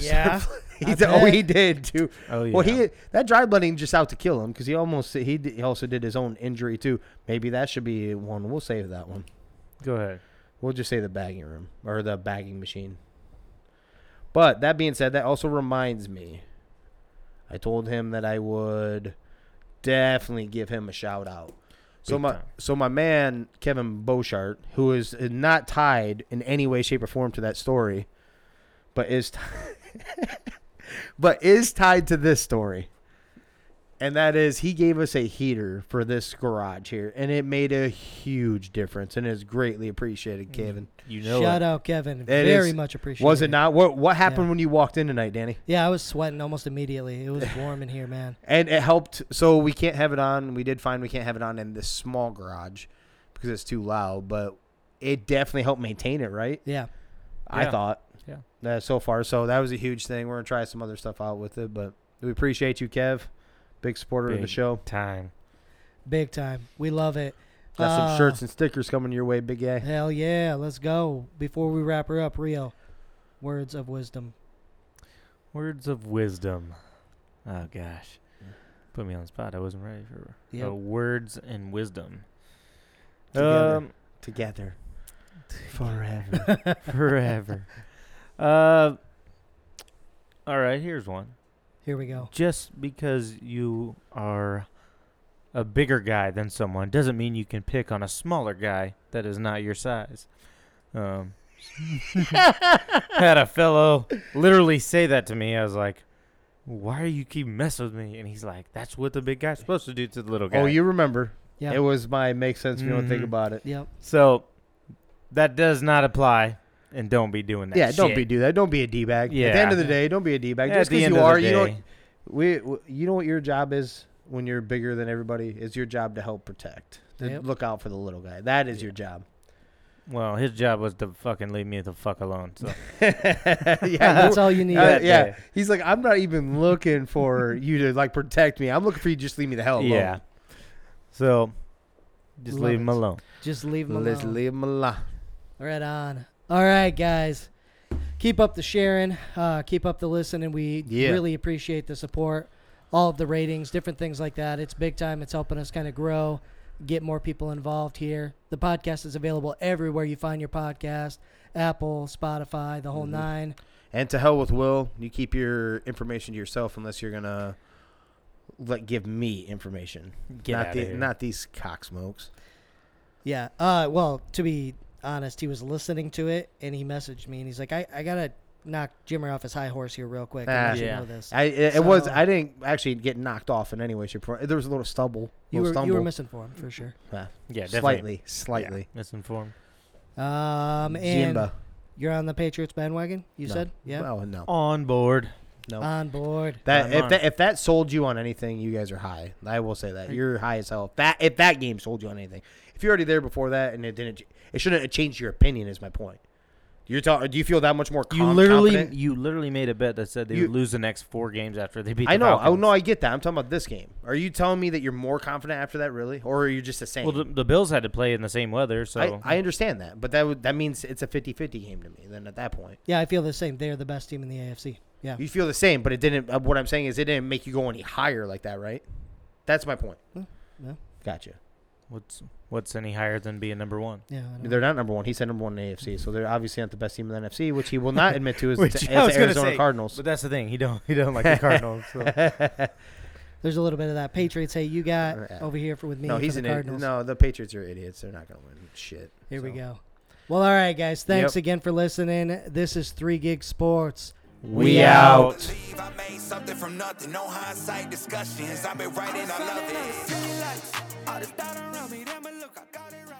Yeah, he did too. Oh, yeah. Well, that dry blending just out to kill him because he also did his own injury too. Maybe that should be one. We'll save that one. Go ahead. We'll just say the bagging room or the bagging machine. But that being said, that also reminds me. I told him that I would definitely give him a shout out. So my man Kevin Beauchart, who is not tied in any way, shape, or form to that story. But is tied to this story. And that is he gave us a heater for this garage here. And it made a huge difference. And it's greatly appreciated, Kevin. You know, shout out, Kevin. Very much appreciated. Was it not? What happened when you walked in tonight, Danny? Yeah, I was sweating almost immediately. It was warm in here, man. And it helped. So we can't have it on. We did find we can't have it on in this small garage because it's too loud. But it definitely helped maintain it, right? Yeah. I thought. Yeah. So far. So that was a huge thing. We're going to try some other stuff out with it, but we appreciate you, Kev. Big supporter of the show. Big time. We love it. Got some shirts and stickers coming your way, big guy. Hell yeah. Let's go. Before we wrap her up, Rio, words of wisdom. Oh, gosh. Put me on the spot. I wasn't ready for words and wisdom. Together. Forever. All right, here's one. Here we go. Just because you are a bigger guy than someone doesn't mean you can pick on a smaller guy that is not your size. Had a fellow literally say that to me. I was like, why do you keep messing with me? And he's like, that's what the big guy's supposed to do to the little guy. Oh, you remember. Yep. It was my make sense if you don't think about it. Yep. So that does not apply, and don't be doing that shit. Don't do that. Don't be a D-bag. Yeah. At the end of the day, don't be a D-bag. Just because you are, you know what your job is when you're bigger than everybody? It's your job to help protect. Yep. Look out for the little guy. That is your job. Well, his job was to fucking leave me the fuck alone. So. That's all you need. Yeah. He's like, I'm not even looking for you to, like, protect me. I'm looking for you to just leave me the hell alone. Yeah. So, just leave him alone. Just leave him alone. Let's leave him alone. Right on. All right, guys. Keep up the sharing. Keep up the listening. We really appreciate the support, all of the ratings, different things like that. It's big time. It's helping us kind of grow, get more people involved here. The podcast is available everywhere you find your podcast, Apple, Spotify, the whole nine. And to hell with Will. You keep your information to yourself unless you're going to give me information. Not these cocksmokes. Yeah. Well, to be honest, he was listening to it, and he messaged me, and he's like, I got to knock Jimmer off his high horse here real quick. You know this. I didn't actually get knocked off in any way. There was a little stumble. You were misinformed, for sure. Yeah, definitely. Slightly. Yeah. Misinformed. And Zimba. You're on the Patriots bandwagon, you said? Yeah. Oh, no. On board. No. On board. If that sold you on anything, you guys are high. I will say that. You're high as hell. If that game sold you on anything. If you're already there before that and it shouldn't have changed your opinion, is my point. Do you feel that much more confident? You literally made a bet that said they would lose the next 4 games after they beat the Falcons. Oh, no, I get that. I'm talking about this game. Are you telling me that you're more confident after that, really? Or are you just the same? Well, the Bills had to play in the same weather, so. I understand that, but that means it's a 50-50 game to me then at that point. Yeah, I feel the same. They are the best team in the AFC. Yeah. You feel the same, but it didn't. What I'm saying is it didn't make you go any higher like that, right? That's my point. Yeah. Gotcha. What's any higher than being number one? Yeah, they're not number one. He said number one in the AFC, so they're obviously not the best team in the NFC, which he will not admit to is the Arizona Cardinals. But that's the thing. He don't like the Cardinals. So. There's a little bit of that. Patriots, hey, you got over here with me. No, he's an idiot. No, the Patriots are idiots. They're not going to win shit. Here we go. Well, all right, guys. Thanks again for listening. This is 3 Gig Sports. We out. I made something from nothing. No hindsight discussions. I've been writing. I love it. All this doubt around me, damn, look, I got it right.